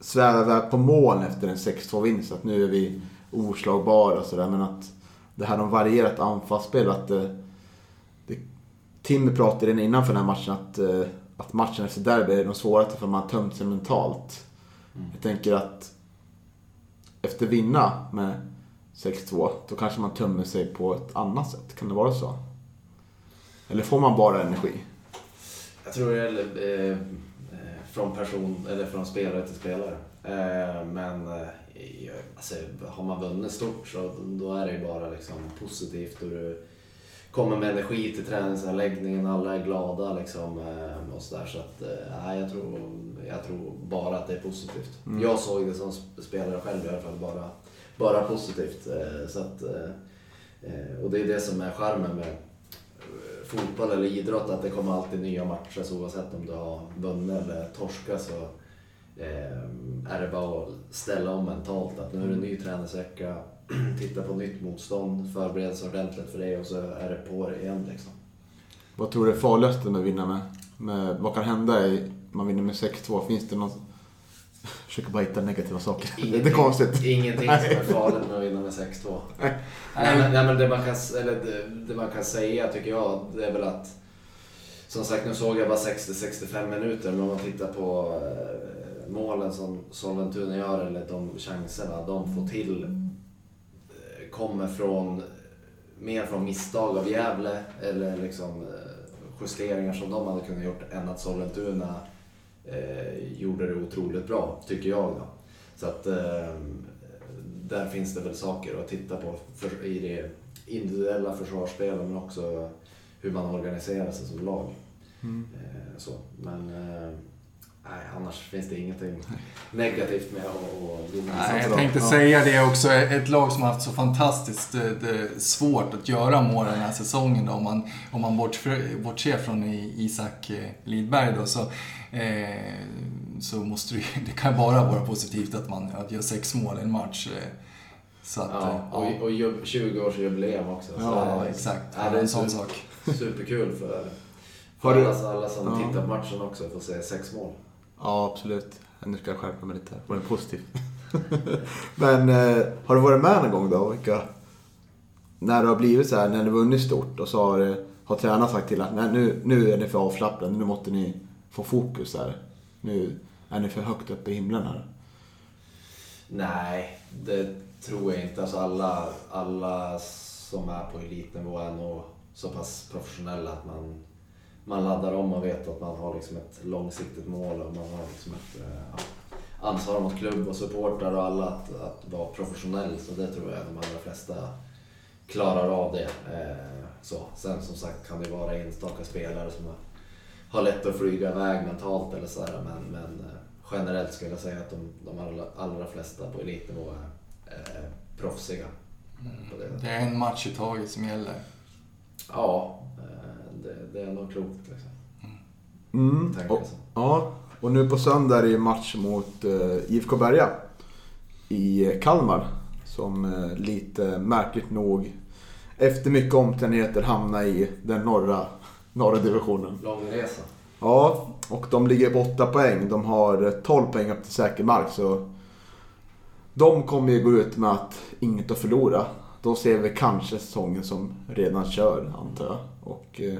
svära på mål efter en sex två vinst. Att nu är vi oslagbara och sådär, men att det här om varierat anfallsspel, att det, det, Tim pratade innan innanför den här matchen att, att matchen efter derby är de svåraste för man har tömt sig mentalt. Mm. Jag tänker att efter vinna med sex två då kanske man tömmer sig på ett annat sätt. Kan det vara så? Eller får man bara energi? Jag tror det är eh, från person eller från spelare till spelare. Eh, men eh... Alltså, har man vunnit stort så då är det ju bara liksom positivt och du kommer med energi till träningsanläggningen, alla är glada liksom, och sådär, så att nej, jag tror, jag tror bara att det är positivt. Mm. Jag såg det som spelare själv i alla fall, bara, bara positivt, så att, och det är det som är charmen med fotboll eller idrott, att det kommer alltid nya matcher, så oavsett om du har vunnit eller torskat så är det bara att ställa om mentalt, att nu är det en ny träningsvecka, titta på nytt motstånd, förbereda sig ordentligt för det och så är det på det igen liksom. Vad tror du är farligast med att vinna med? med? Vad kan hända i, man vinner med sex två? Finns det någon... Jag försöker bara hitta negativa saker. Ingenting, det är konstigt. Ingenting som är farligt med att vinna med sex två. Nej. Nej, men, nej, men det man kan, eller det, det man kan säga tycker jag, det är väl att, som sagt, nu såg jag bara sextio till sextiofem minuter, men om man tittar på målen som Sollentuna gör eller de chanserna de får till kommer från mer från misstag av Gävle eller liksom justeringar som de hade kunnat gjort än att Sollentuna eh, gjorde det otroligt bra, tycker jag då. Så att eh, där finns det väl saker att titta på för, i det individuella försvarsspelet, men också hur man organiserar sig som lag. Mm. Eh, så. Men eh, nej, annars finns det ingenting negativt med att vinna. Nej, jag tänkte ja. säga det också. Ett lag som har haft så fantastiskt det, det, svårt att göra mål den här säsongen. Då, om man, om man bortför, bortser från Isak Lidberg då, så... Eh, så måste det, det kan bara vara positivt att man att gör sex mål i en match. Så att, ja, och, ja. och jub, tjugo års jubileum också. Så ja, är, exakt. Är det är en sån super, sak. Superkul för, för du, alla, alla som ja. tittar på matchen också får se sex mål. Ja, absolut. Nu ska jag skärpa mig lite. Var det positivt? Men eh, har du varit med någon gång då? Vilka, när det har blivit så här, när det vunnit stort och så har, har tränaren sagt till att nej, nu, nu är ni för avslappnade, nu måste ni få fokus här. Nu är ni för högt upp i himlen här? Nej, det tror jag inte. Alltså alla, alla som är på elitnivå är nog så pass professionella att man, man laddar om och vet att man har liksom ett långsiktigt mål och man har liksom ett eh, ansvar mot klubb och supportrar och alla att, att vara professionell. Så det tror jag de allra flesta klarar av det. Eh, så. Sen som sagt kan det vara enstaka spelare som har har lätt att flyga iväg mentalt eller så här, men, men generellt skulle jag säga att de, de allra, allra flesta på elitnivå är eh, proffsiga. Mm. På det. Det är en match i taget som gäller. Ja, eh, det, det är nog klokt. Liksom. Mm. Och, ja. och nu på söndag är det match mot eh, I F K Berga i Kalmar, som eh, lite märkligt nog efter mycket omständigheter hamnar i den norra norra divisionen. Lång resa. Ja, och de ligger på åtta poäng. De har tolv poäng upp till säker mark, så de kommer ju gå ut med att inget att förlora. Då ser vi kanske säsongen som redan kör, antar jag. Och, eh,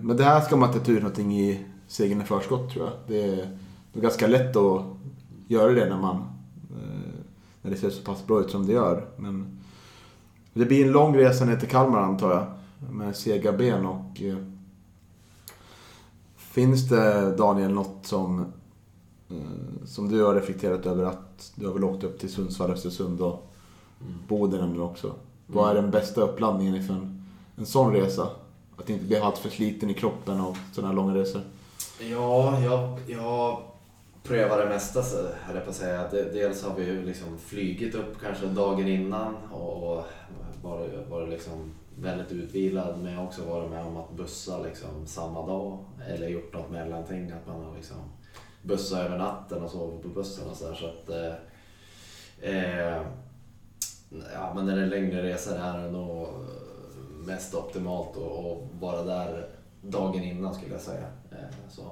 men det här ska man ta tur någonting i segern i förskott, tror jag. Det är, det är ganska lätt att göra det när man eh, när det ser så pass bra ut som det gör. Men det blir en lång resa ner till Kalmar, antar jag. Med sega ben och eh, finns det, Daniel, något som eh, som du har reflekterat över att du har väl åkt upp till Sundsvall, Östersund och mm. Boden nu också. Mm. Vad är den bästa uppladdningen för en, en sån resa? Att inte bli allt för sliten i kroppen av sådana här långa resor. Ja, jag, jag prövar det mesta, höll jag på att säga. Dels har vi ju liksom flygit upp kanske dagen innan och var, var det liksom väldigt utvilad, men jag har också varit med om att bussa liksom samma dag eller gjort något mellanting, att man har liksom bussat över natten och sovit på bussen och så där, så att eh, ja, men när det är längre resor är det nog mest optimalt att vara där dagen innan, skulle jag säga, eh, så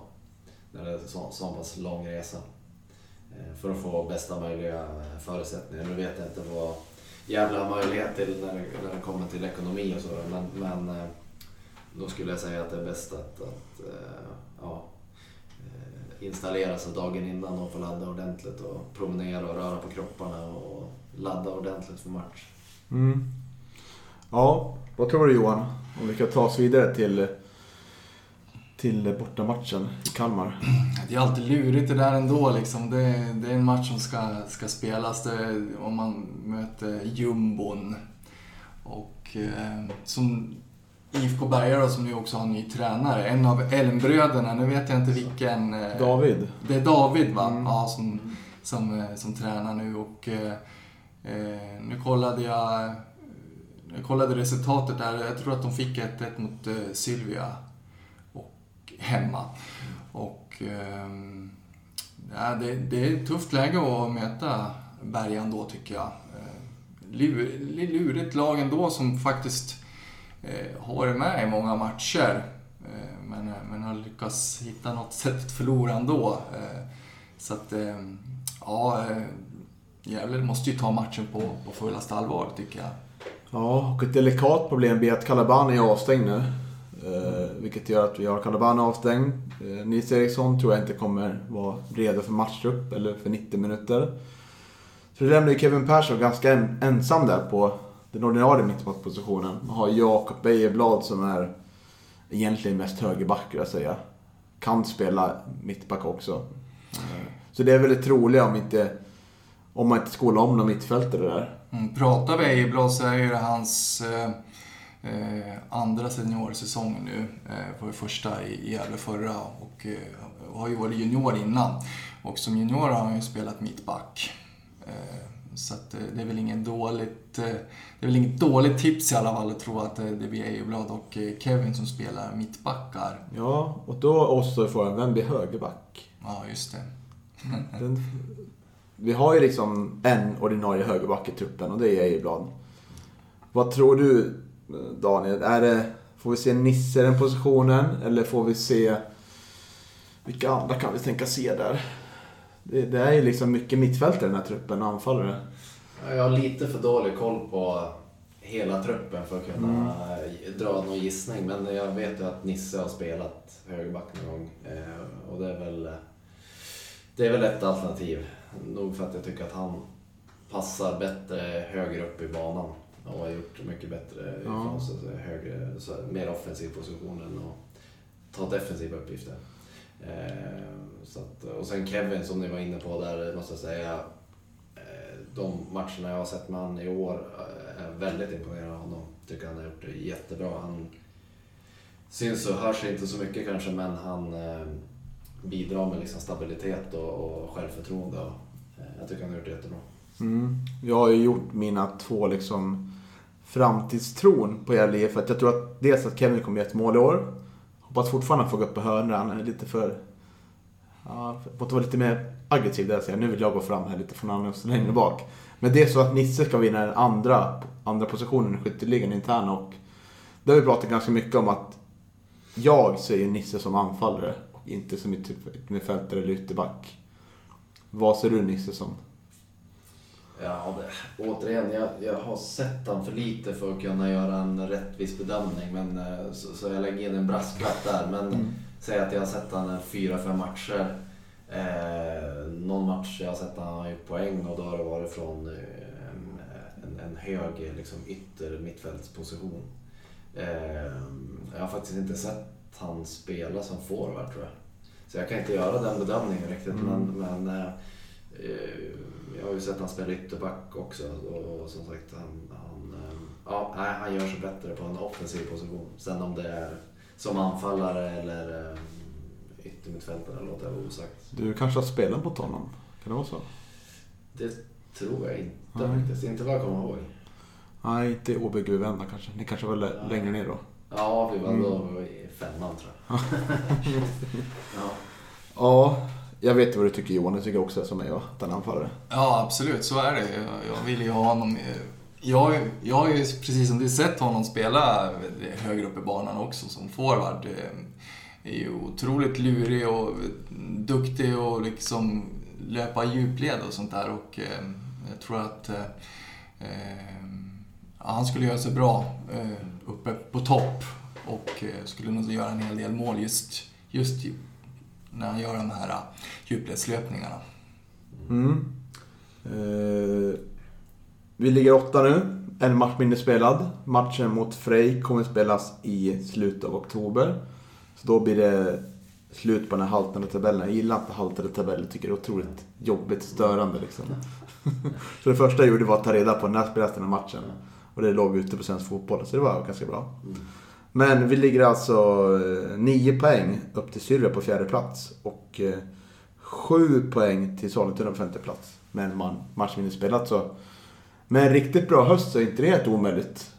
när det är så, så pass lång resa eh, för att få bästa möjliga förutsättningar. Nu vet jag inte vad jävla möjlighet till när det, när det kommer till ekonomi och så, men, men då skulle jag säga att det är bäst att, att ja, installera sig dagen innan och få ladda ordentligt och promenera och röra på kropparna och ladda ordentligt för match. Mm. Ja, vad tror du, Johan? Om vi kan ta oss vidare till till bortamatchen i Kalmar. Det är alltid lurigt det där ändå. Liksom. Det, det är en match som ska, ska spelas. Det, om man möter Jumbon. Och eh, som I F K Berga då, som nu också har en ny tränare. En av Elmbröderna, nu vet jag inte vilken. Eh, David. Det är David, va? Mm. Ja, som, som, eh, som tränar nu. Och eh, nu kollade jag, jag kollade resultatet där. Jag tror att de fick ett, ett mot eh, Sylvia hemma. Och eh, det, det är ett tufft läge att möta Bergen då, tycker jag. Lur, lurigt lag ändå, som faktiskt eh, har det med i många matcher, eh, men, men har lyckats hitta något sätt att förlora ändå. Eh, så att eh, ja, Gävle måste ju ta matchen på, på fullaste allvar, tycker jag. Ja, och ett delikat problem blir att Calabane är avstängd nu. Mm. Vilket gör att vi har Calabane avstängd. Nils Eriksson tror jag inte kommer vara redo för matchtrupp eller för nittio minuter. Så det lämnar Kevin Persson ganska ensam där på den ordinarie mittbackpositionen. Man har Jakob Bejeblad som är egentligen mest högerback, vill jag säga. Kan spela mittback också. Mm. Så det är väldigt troligt om inte om man inte skolar om någon mittfältare där. Mm, pratar vi Ejeblad så är det hans eh, eh, andra seniorsäsong nu. Eh, var det första i Gävle förra och, eh, och har ju varit junior innan. Och som junior har han ju spelat mittback. Eh, Så att det är väl inget dåligt, det är väl inget dåligt tips i alla fall att tro att det blir Ejeblad och Kevin som spelar mittbackar. Ja, och då också får han, vem blir högerback? Ja, just det. Den, vi har ju liksom en ordinarie högerback i truppen och det är Ejeblad. Vad tror du, Daniel? Är det, får vi se Nisse i den positionen eller får vi se vilka andra kan vi tänka se där? Det, det är ju liksom mycket mittfältare i den här truppen och anfallare. Jag har lite för dålig koll på hela truppen för att kunna mm. dra någon gissning. Men jag vet ju att Nisse har spelat högerback någon gång. Och det är väl, det är väl ett alternativ. Nog för att jag tycker att han passar bättre höger upp i banan. Och har gjort mycket bättre ifrån sig, ja. högre, så mer offensiv position än att ta defensiva uppgifter. Så att, och sen Kevin som ni var inne på där, måste jag säga, de matcherna jag har sett med han i år är väldigt imponerad av honom. Tycker han har gjort det jättebra. Han syns och hörs inte så mycket kanske, men han bidrar med liksom stabilitet och, och självförtroende. Jag tycker han har gjort det jättebra. Mm. Jag har ju gjort mina två liksom framtidstron på Gävle, för att jag tror att dels att Kevin kommer göra ett mål i år. Hoppas fortfarande får gå upp på hörnor. Han är lite för... Ja, måste vara lite mer aggressiv där. Så nu vill jag gå fram här lite från andra och längre bak. Men det är så att Nisse ska vinna den andra, andra positionen i skytteligan interna. Och där har vi pratat ganska mycket om att jag ser ju Nisse som anfallare och inte som mittfältare eller ytterback. Vad ser du Nisse som? Ja, det, återigen, jag, jag har sett han för lite för att kunna göra en rättvis bedömning, men, så, så jag lägger in en brasklapp där. Men mm. säg att jag har sett han fyra, fem matcher. Eh, någon match jag har sett han har gjort poäng och då har det varit från eh, en, en hög liksom, ytter mittfältsposition. Eh, jag har faktiskt inte sett han spela som forward tror jag. Så jag kan inte göra den bedömningen riktigt, mm. men... men eh, jag har ju sett han spela ytterback också och, och som sagt han, han, ja, nej, han gör sig bättre på en offensiv position. Sen om det är som anfallare eller yttermittfältare låter jag osagt. Du kanske har spelat på honom? Kan det vara så? Det tror jag inte nej. faktiskt. Inte vad jag kommer ihåg. Nej, inte Åbygg-vända kanske. Ni kanske var l- längre ner då? Ja, vi var mm. då i femman tror jag. ja. ja. Jag vet vad du tycker Johan, du tycker också som jag, att han anfallare. Ja, absolut, så är det. Jag, jag vill ju ha honom... Jag, jag har ju precis som du sett honom spela högre upp i banan också som forward. Är ju otroligt lurig och duktig och liksom löpa djupled och sånt där. Och jag tror att eh, han skulle göra sig bra uppe på topp och skulle nog göra en hel del mål just just när han gör de här djupledslöpningarna. Mm. Eh, vi ligger åtta nu. En match mindre spelad. Matchen mot Frej kommer spelas i slutet av oktober. Så då blir det slut på den här haltande tabellen. Jag gillar inte haltande tabeller. Tycker det är otroligt jobbigt och störande. Liksom. Så det första jag gjorde var att ta reda på när spelas den här matchen. Och det låg ute på svensk fotboll. Så det var ganska bra. Mm. Men vi ligger alltså nio poäng upp till Syrien på fjärde plats och sju poäng till Sollentuna på femte plats. Men man match mindre spelat så. Men en riktigt bra höst så är inte det helt omöjligt.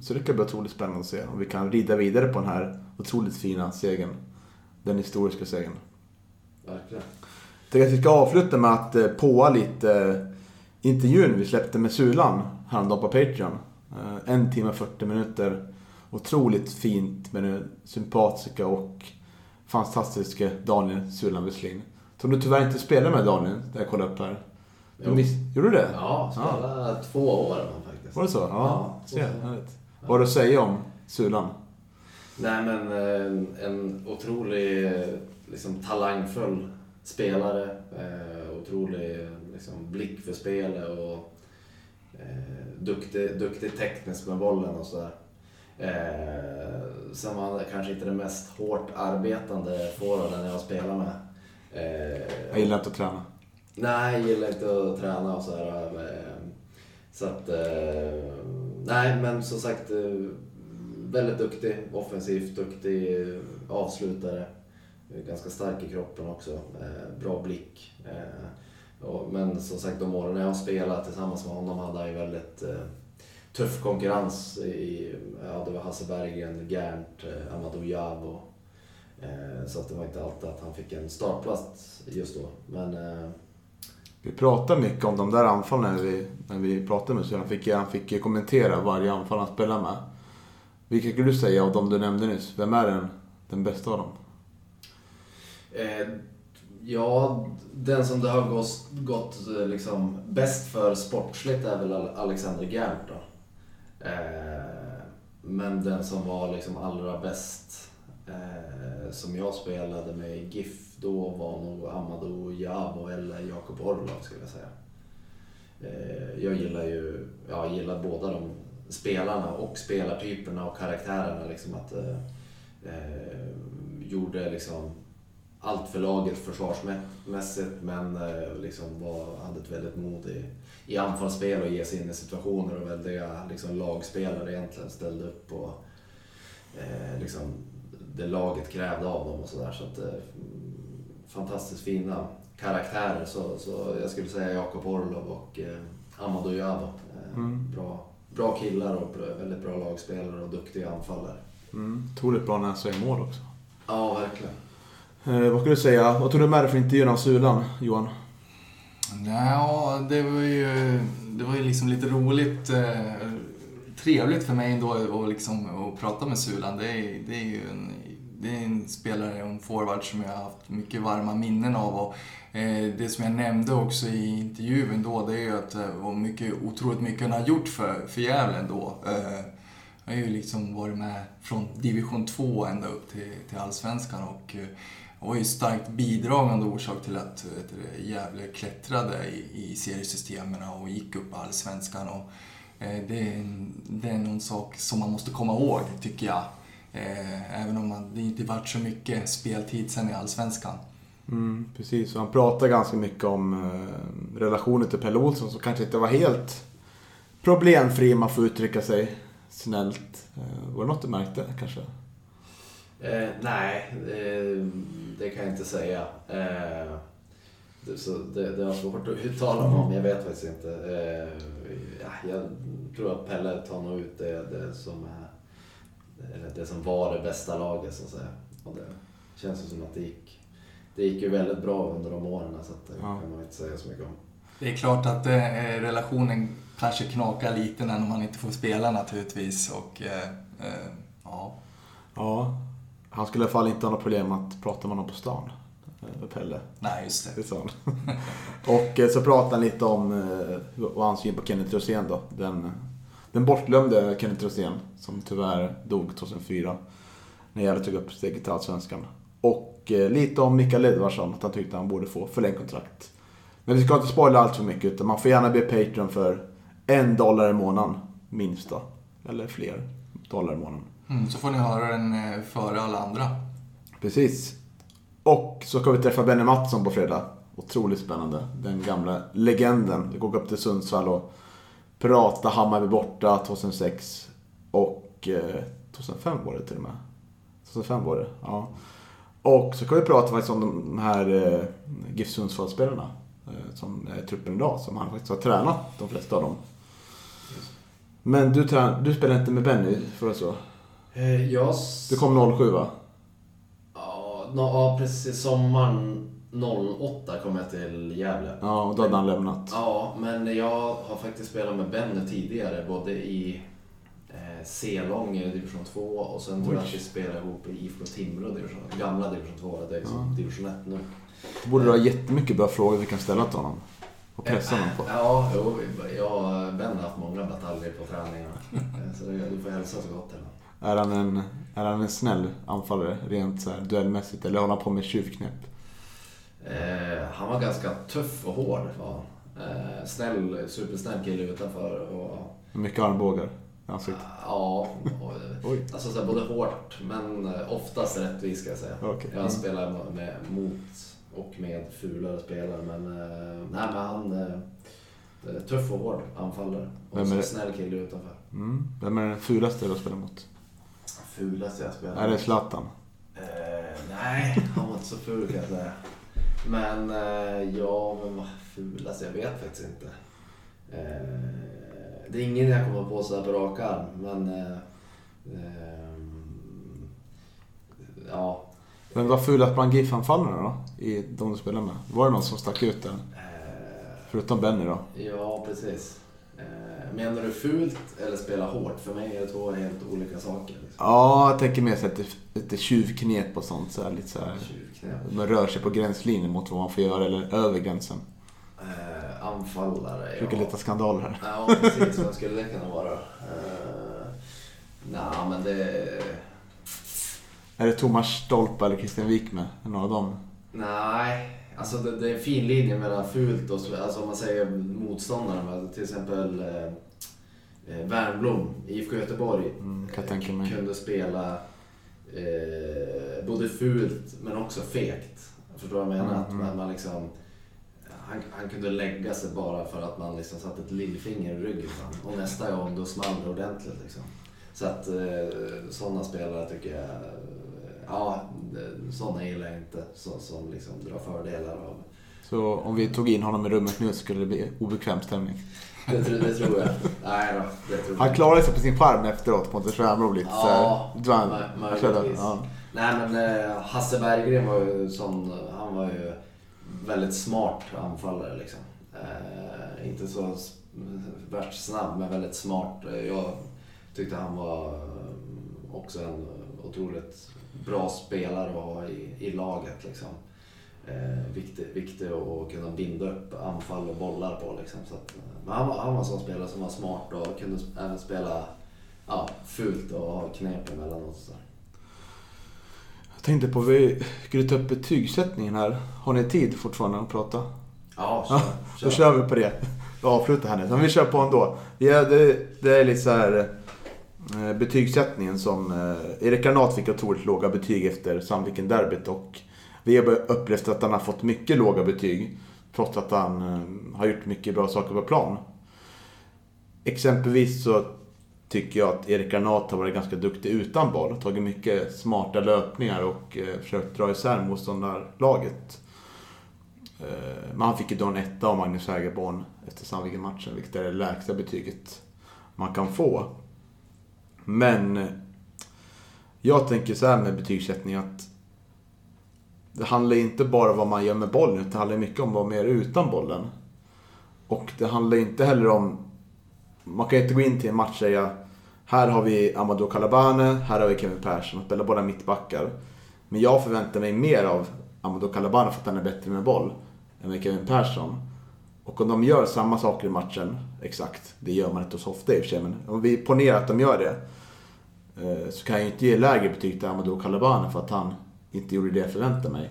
Så det kan bli otroligt spännande att se om vi kan rida vidare på den här otroligt fina segern. Den historiska segern. Verkligen. Jag tänkte att vi ska avsluta med att påa lite intervjun vi släppte med Sulan häromdagen på Patreon. En timme och fyrtio minuter. Otroligt fint med den sympatiska och fantastiska Daniel Sulan Wesslin. Som du tyvärr inte spelar med Daniel, där jag kollade upp här. Du miss- Gjorde du det? Ja, spelade ja. två år faktiskt. Var det så? Ja, ja så jag vet. Ja. Vad du säger om Sulan? Nej men en otrolig liksom, talangfull spelare. Otrolig liksom, blick för spelet och duktig, duktig tekniskt med bollen och sådär. Eh, sen var han kanske inte den mest hårt arbetande forwarden jag spelar med. Eh, jag gillar inte att träna. Nej, jag gillar inte att träna och så här. Så att, nej, men som sagt, väldigt duktig, offensivt duktig, avslutare. Ganska stark i kroppen också, bra blick. Men som sagt, de åren jag har spelat tillsammans med honom hade han ju väldigt tuff konkurrens i, ja, det var Hasse Berggren, Gärnt, Amadou Jabo. Så att det var inte alltid att han fick en startplats just då. Men vi pratar mycket om de där anfallen när vi, när vi pratade med så han fick, han fick kommentera varje anfall han spelar med. Vilka skulle du säga av dem du nämnde nyss? Vem är den, den bästa av dem? Eh, ja, den som det har gått, gått liksom bäst för sportsligt är väl Alexander Gärnt då. Eh, men den som var liksom allra bäst eh, som jag spelade med i GIF då var nog Amadou Jabo eller Jakob Orlov, skulle jag säga. Eh, jag gillar ju jag gillar båda de spelarna och spelartyperna och karaktärerna liksom, att eh, eh, gjorde liksom allt för laget försvarsmässigt, men eh, liksom var, hade ett väldigt mod i, i anfallsspel och ge sig in i situationer och väldiga liksom, lagspelare egentligen ställde upp och eh, liksom det laget krävde av dem och sådär, så att eh, fantastiskt fina karaktärer, så, så jag skulle säga Jakob Orlov och eh, Amadou Jabo. Eh, mm. bra, bra killar och bra, väldigt bra lagspelare och duktiga anfallare. Mm. Tog det bra näsa i mål också. Ja, verkligen. Eh, vad skulle du säga? Vad tog du med dig för intervjun av Sulan, Johan? Ja, det var ju, det var ju liksom lite roligt, eh, trevligt för mig ändå att liksom, prata med Sulan. Det är, det är ju en Det är en spelare och en forward som jag har haft mycket varma minnen av, och eh, det som jag nämnde också i intervjun då, det är ju att eh, mycket, otroligt mycket han har gjort för, för Gävle då. Eh, jag har ju liksom varit med från Division två ända upp till, till Allsvenskan och eh, var ju starkt bidragande orsak till att eh, Gävle klättrade i, i seriesystemen och gick upp Allsvenskan, och eh, det, är, det är någon sak som man måste komma ihåg, tycker jag. Även om man, det inte varit så mycket speltid sen i Allsvenskan. Mm, precis, och han pratar ganska mycket om eh, relationen till Pelle Olsson, som kanske inte var helt problemfri, man får uttrycka sig snällt. Eh, var det något du märkte kanske? Eh, nej, eh, det kan jag inte säga. Eh, det, så det, det var svårt att uttala mig om, jag vet faktiskt inte. Eh, ja, jag tror att Pelle tar nog ut det, det som är det som var det bästa laget, så att säga. Och det känns som att det gick, det gick ju väldigt bra under de åren, så att det ja. kan man inte säga så mycket om. Det är klart att eh, relationen kanske knakar lite när man inte får spela naturligtvis, och eh, eh, ja. Ja, han skulle i alla fall inte ha något problem att prata med någon på stan, med Pelle. Nej, just det. Och eh, så pratade han lite om eh, och hans syn på Kenneth Rosén då, den... Den bortglömde Kenneth Rosén, som tyvärr dog tjugohundrafyra när Gävle tog upp steget till Allsvenskan. Och eh, lite om Isak Lidberg, att han tyckte han borde få förlängt kontrakt. Men vi ska inte spoila allt för mycket, utan man får gärna be Patreon för en dollar i månaden minst då, eller fler dollar i månaden. Mm, så får ni höra den före alla andra. Precis. Och så ska vi träffa Benny Mattsson på fredag. Otroligt spännande. Den gamla legenden. Vi går upp till Sundsvall och prata Hammarby borta tjugohundrasex och eh, tjugohundrafem var det till och med. tjugohundrafem var det, ja. Och så kan vi prata faktiskt om de här eh, GIF Sundsvall-spelarna eh, som är truppen idag, som han faktiskt har tränat, de flesta av dem. Yes. Men du, trän- du spelade inte med Benny förra så? Eh, jag... Du kom noll sju, va? Ja, no, ja precis. Sommaren noll åtta kom jag till Gävle. Ja, och då hade han lämnat. Ja, men jag har faktiskt spelat med Benny tidigare, både i eh, C-lång i Division två och sen tror jag att vi spelade ihop i I F K Timrå, division, gamla Division två, det är liksom ja. Division ett nu. Då borde du ha jättemycket bra frågor vi kan ställa till honom och pressa honom på. Ja, jo, jag och Benny har haft många bataljer på träningarna, så du får hälsa så gott. Eller? Är han en, är han en snäll anfallare rent så här, duellmässigt, eller håller han på med tjuvknäpp? Eh, han var ganska tuff och hård, var eh, snäll, supersnäll kille utanför och mycket armbågar i ansiktet. Eh, ja, och, alltså så här, både hårt men oftast rättvis, ska jag säga. Okay. Jag spelar med, med mot och med fulare spelare. Men eh, nej, men han eh, tuff och hård anfallare och så snäll kille utanför. Mm. Vem är den fulaste du spelar mot? Fulaste jag spelar mot? Är det Zlatan? Eh, nej, han var inte så ful kan jag säga. Men eh, ja, men vad fulaste, jag vet faktiskt inte. Eh, det är ingen jag kommer på så här på rak arm, men eh, eh, ja. Men vad fulat bland GIF-anfallarna då? I de du spelade med? Var det någon som stack ut där? Eh, Förutom Benny då? Ja, precis. Eh, menar du fult eller spela hårt? För mig är det två helt olika saker. Liksom. Ja, jag tänker mer så att det, det är tjuvknep och sånt. Så här, lite så här, man rör sig på gränslinjen mot vad man får göra eller över gränsen. Eh, anfallare, ja. Brukar lite skandal här. Ja, precis. Vad skulle det kunna vara? Eh, nej, men det... Är det Thomas Stolpe eller Christian Wik med? Några av dem? Nej, alltså det, det är en fin linje mellan fult och... Alltså om man säger motståndare, till exempel eh, Värnblom, I F K Göteborg, mm, kan tänka mig. Kunde spela eh, både fult men också fegt. Förstår vad jag menar? Mm, att man, man liksom, han, han kunde lägga sig bara för att man liksom satt ett lillfinger i ryggen. Och nästa gång då small det ordentligt liksom. Så att sådana spelare tycker jag, ja, sådana gillar jag inte, så, som liksom drar fördelar av. Så om vi tog in honom i rummet nu skulle det bli obekväm stämning? Det tror, det tror jag. Nej då, det tror jag. Han klarade sig på sin skärm efteråt på något svärmroligt. Ja, man, möjligtvis. Ja. Nej, men Hasse Berggren var ju sån, han var ju väldigt smart anfallare liksom. Eh, inte så värst snabb, men väldigt smart. Jag tyckte han var också en otroligt bra spelare att ha i, i laget. Liksom. Eh, viktig, viktig att kunna binda upp anfall och bollar på. Liksom. Så att, men han var, han var en sån spelare som var smart och kunde även spela ja, fult och ha knep emellanåt. Så. Jag tänkte på, vi skulle ta upp betygsättningen här. Har ni tid fortfarande att prata? Ja, kör. Ja, då kör vi på det. Vi avslutar här nu. Men vi kör på ändå. Ja, det, det är lite så här... Betygssättningen som Erik Granat fick otroligt låga betyg efter Sandviken derbyt, och vi har upplevt att han har fått mycket låga betyg trots att han har gjort mycket bra saker på plan. Exempelvis så tycker jag att Erik Granat har varit ganska duktig utan boll, tagit mycket smarta löpningar och försökt dra isär motståndarlaget. Men han fick ju då en etta av Magnus Hägerborn efter Sandviken-matchen, vilket är det lägsta betyget man kan få. Men jag tänker så här med betygssättning att det handlar inte bara om vad man gör med bollen, utan det handlar mycket om vad man gör utan bollen. Och det handlar inte heller om, man kan inte gå in till en match och säga här har vi Amadou Calabane, här har vi Kevin Persson, att spela båda mittbackar. Men jag förväntar mig mer av Amadou Calabane för att han är bättre med boll än med Kevin Persson. Och om de gör samma saker i matchen, exakt, det gör man inte så ofta i och för sig, men om vi ponerar att de gör det, så kan jag ju inte ge lägre betyg till Amadou Calabane för att han inte gjorde det jag förväntade mig,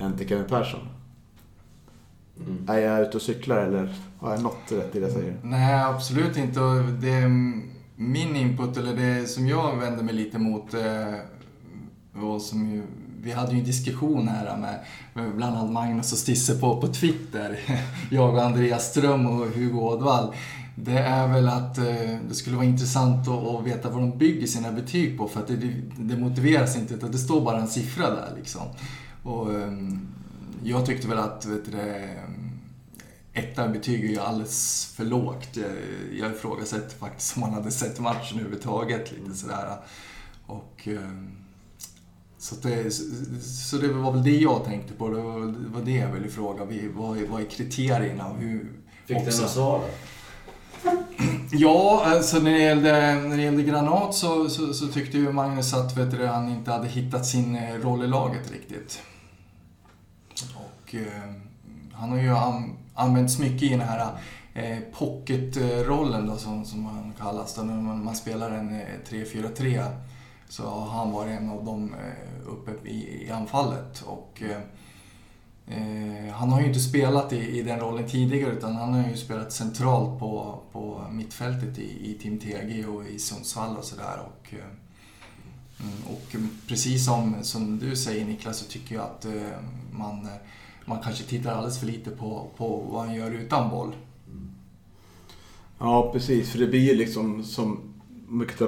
än till Kevin Persson. Mm. Är jag ute och cyklar eller har jag något rätt i det jag säger? Nej, absolut inte. Det är min input, eller det som jag vänder mig lite mot, vad som ju... Vi hade ju en diskussion här med, med bland annat Magnus och Stisse på på Twitter. Jag och Andreas Ström och Hugo Ådvall. Det är väl att eh, det skulle vara intressant att, att veta vad de bygger sina betyg på. För att det, det motiveras inte, utan det står bara en siffra där liksom. Och eh, jag tyckte väl att vet du, ettan betyg är ju alldeles för lågt. Jag, jag ifrågasätter faktiskt om man hade sett matchen överhuvudtaget lite sådär. Och... Eh, Så det, så det var väl det jag tänkte på. Det var det jag ville fråga. Vad är, vad är kriterierna? Och hur, fick också. Den något svar? Ja, alltså när det gällde, när det gällde Granat så, så, så tyckte ju Magnus att vet du, han inte hade hittat sin roll i laget riktigt. Och eh, han har ju an, använts mycket i den här eh, pocketrollen då, som, som man kallas. Då, när man, man spelar en tre fyra tre. Så han var en av dem uppe i anfallet, och eh, han har ju inte spelat i, i den rollen tidigare, utan han har ju spelat centralt på, på mittfältet i, i Team T G och i Sundsvall och sådär. Och eh, Mm, och precis som, som du säger, Niklas, så tycker jag att eh, man, man kanske tittar alldeles för lite på, på vad han gör utan boll. Mm. Ja, precis. För det blir ju liksom som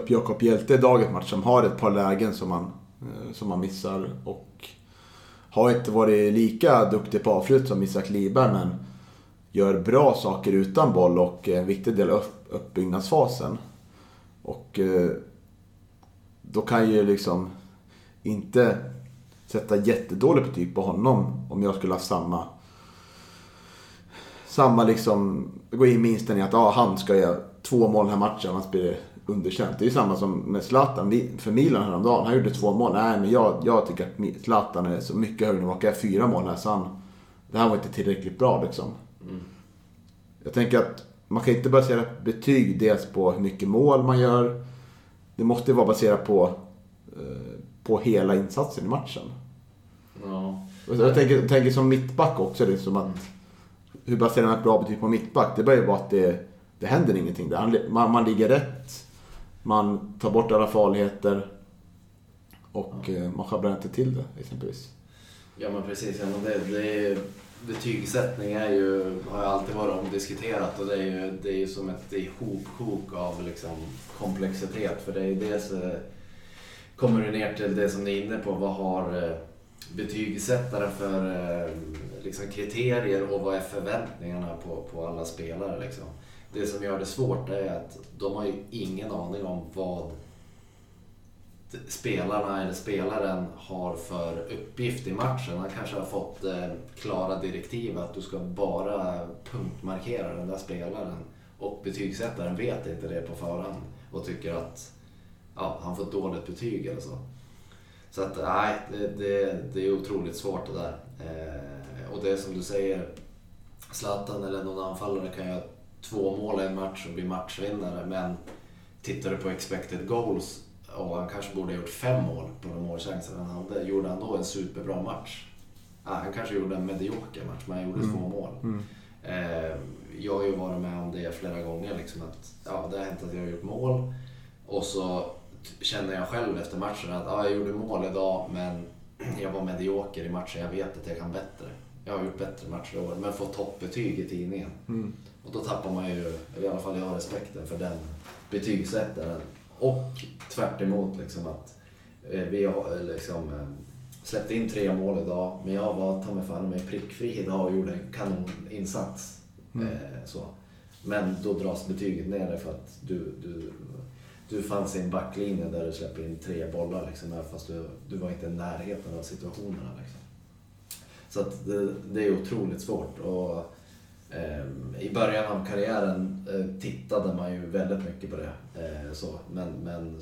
Jakob Hjälte i dagens match, som har ett par lägen som man, eh, som man missar, och har inte varit lika duktig på avslut som Isak Lidberg, men gör bra saker utan boll och en viktig del av uppbyggnadsfasen. Och eh, då kan jag ju liksom inte sätta jättedåligt betyg på honom om jag skulle ha samma samma liksom gå in minst i att ah, han ska göra två mål här matchen, annars blir det underkänt. Det är ju samma som med Zlatan för Milan häromdagen. Han gjorde två mål. Nej, men jag, jag tycker att Zlatan är så mycket högre än vad jag är. Fyra mål här, så han, det här var inte tillräckligt bra liksom. Mm. Jag tänker att man kan inte basera betyg dels på hur mycket mål man gör. Det måste ju vara baserat på, eh, på hela insatsen i matchen. Ja. Jag tänker, jag tänker som mittback också. Det är som att, hur baserar man ett bra betyg på mittback? Det börjar ju vara att det, det händer ingenting där. Man, man ligger rätt. Man tar bort alla farligheter. Och ja. eh, man schablar inte till det exempelvis. Ja, men precis. Ja, men det, det är, betygsättning är ju, har ju alltid varit omdiskuterat, och det är ju, det är ju som ett ihopkok av liksom komplexitet. För det är ju det, så kommer du ner till det som ni är inne på. Vad har betygsättare för liksom kriterier, och vad är förväntningarna på, på alla spelare liksom. Det som gör det svårt är att de har ju ingen aning om vad spelarna eller spelaren har för uppgift i matchen. Han kanske har fått eh, klara direktiv att du ska bara punktmarkera den där spelaren, och betygsättaren vet inte det på förhand och tycker att ja, han får dåligt betyg eller så. Så att nej, det, det, det är otroligt svårt det där. Eh, och det som du säger, Zlatan eller någon anfallare kan göra två mål i en match och bli matchvinnare, men tittar du på expected goals, och han kanske borde ha gjort fem mål på de målchanser han hade. Gjorde han då en superbra match? Ah, han kanske gjorde en medioker match, men han gjorde mm. två mål. Mm. Eh, jag har ju varit med om det flera gånger. Liksom att, ja, det har hänt att jag har gjort mål. Och så känner jag själv efter matchen att ah, jag gjorde mål idag, men jag var medioker i matchen. Jag vet att jag kan bättre. Jag har gjort bättre matcher i år, men får toppbetyg i tidningen. Mm. Och då tappar man ju, eller i alla fall jag har respekten för den betygsättaren. Och tvärt emot liksom att eh, vi har liksom, eh, släppt in tre mål idag, men jag var ta mig fan med prickfri idag och gjorde en kanoninsats. Mm. Eh, så. Men då dras betyget ner för att du, du, du fanns i en backlinje där du släpper in tre bollar liksom, fast du, du var inte i närheten av situationerna. Liksom. Så att det, det är otroligt svårt. Och i början av karriären tittade man ju väldigt mycket på det, så, men, men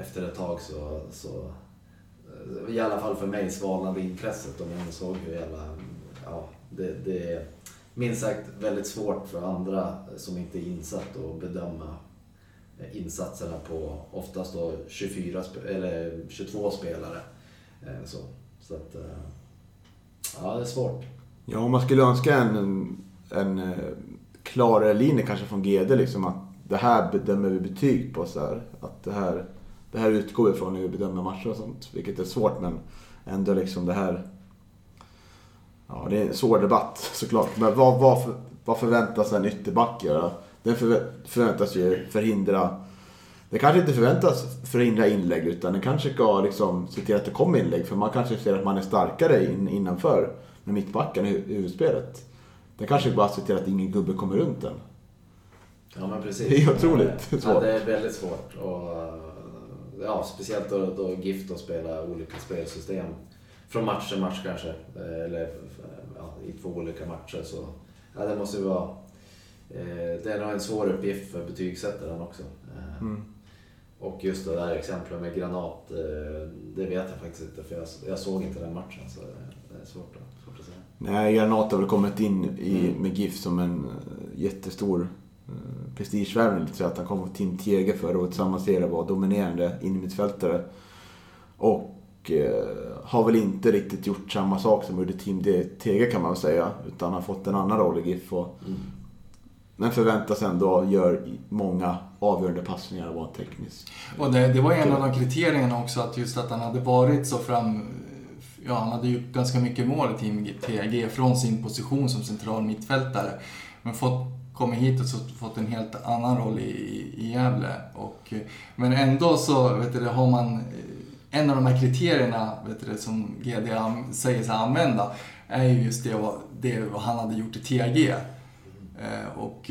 efter ett tag så, så i alla fall för mig svalnade intresset, och man såg hur jävla, ja, det, det är minst sagt väldigt svårt för andra som inte är insatt att bedöma insatserna på oftast då tjugofyra eller tjugotvå spelare, så, så att, ja, det är svårt. Ja, om man skulle önska en, en, en klarare linje kanske från G D, liksom att det här bedömer vi betyg på, så här, att det här, det här utgår ifrån när vi bedömer matcher och sånt, vilket är svårt, men ändå liksom det här, ja, det är en svår debatt såklart, men vad, vad, för, vad förväntas en ytterback göra? Den för, förväntas ju förhindra, det kanske inte förväntas förhindra inlägg, utan den kanske ska liksom se till att det kommer inlägg, för man kanske ser att man är starkare in, innanför med mittbacken i huvudspelet. Den kanske bara accepterar att ingen gubbe kommer runt den. Ja, men precis. Det är otroligt ja, svårt. Ja, det är väldigt svårt. Och, ja, speciellt då, då GIF och spela olika spelsystem. Från match till match kanske. Eller ja, i två olika matcher. Så, ja, det måste ju vara... Eh, det är nog en svår uppgift för betygssättaren också. Eh, mm. Och just det där exemplet med Granat. Eh, det vet jag faktiskt inte. För jag, jag såg inte den matchen. Så det är svårt då. Nej, Granat har väl kommit in i, mm. med GIF som en jättestor eh, prestigevärvning, så att han kom från Tim Tege förra året, samma serie, var dominerande in i mittfältare, och eh, har väl inte riktigt gjort samma sak som gjorde Tim Tege, kan man väl säga, utan har fått en annan roll i GIF, och mm. Men förväntas ändå gör många avgörande passningar och var teknisk. Och det, det var en av de kriterierna också, att just att han hade varit så fram... Ja, han hade gjort ganska mycket mål i Team T G från sin position som central mittfältare. Men fått, kommit hit och så fått en helt annan roll i, i Gävle. Och, men ändå så vet du, har man... En av de här kriterierna vet du, som G D säger sig använda är ju just det, det han hade gjort i T G. Och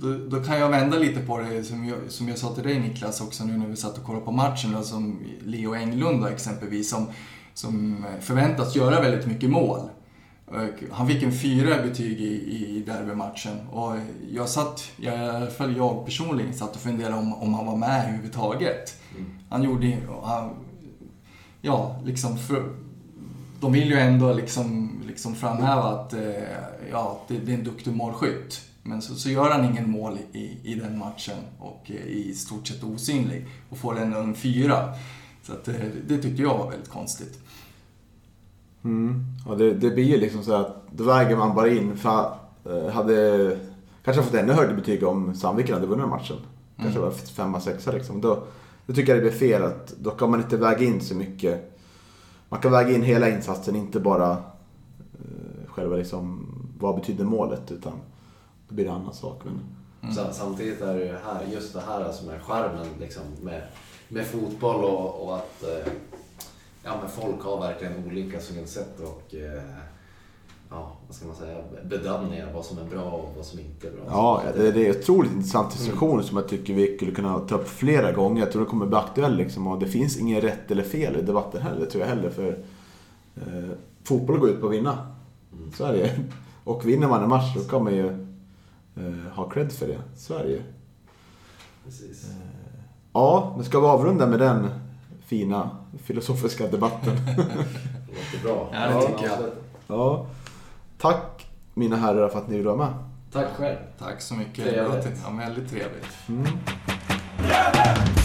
då, då kan jag vända lite på det som jag, som jag sa till dig Niklas också nu när vi satt och kollade på matchen då, som Leo Englund då, exempelvis som, som förväntas göra väldigt mycket mål. Och han fick en fyra betyg i, i derbymatchen och jag satt, i alla fall jag personligen satt och funderade om, om han var med överhuvudtaget. Mm. Han gjorde han, ja liksom för, de vill ju ändå liksom, liksom framhäva att eh, ja, det, det är en duktig målskytt. Men så, så gör han ingen mål i, i den matchen och eh, i stort sett osynlig och får en, en fyra. Så att, eh, det tyckte jag var väldigt konstigt. Mm. Och det, det blir ju liksom så att då väger man bara in för eh, hade kanske fått ännu högre betyg om Sandviken hade vunnit matchen. Kanske mm. var femma, sexa liksom. Då, då tycker jag det blir fel att då kan man inte väga in så mycket. Man kan väga in hela insatsen, inte bara eh, själva liksom, vad betyder målet, utan det blir en annan sak. Men... Mm. Så, samtidigt är det här, just det här som är skärmen liksom, med, med fotboll och, och att eh, ja, men folk har verkligen olika synsätt och eh, ja, vad ska man säga, bedömningar vad som är bra och vad som inte är bra. Ja, det, det är en otroligt intressant diskussion mm. som jag tycker vi skulle kunna ta upp flera gånger. Jag tror det kommer bli aktuell liksom, och det finns ingen rätt eller fel i debatten heller, tror jag heller, för eh, fotboll går ut på att vinna. Mm. Sverige. Och vinner man en match då kan man ju eh, ha cred för det. Sverige. Precis. Eh, ja, nu ska vi avrunda med den fina filosofiska debatten. Det låter bra. Ja, det tycker jag. Ja. Tack mina herrar för att ni var med. Tack själv. Tack så mycket. Trevligt. Ja, väldigt trevligt. Mm.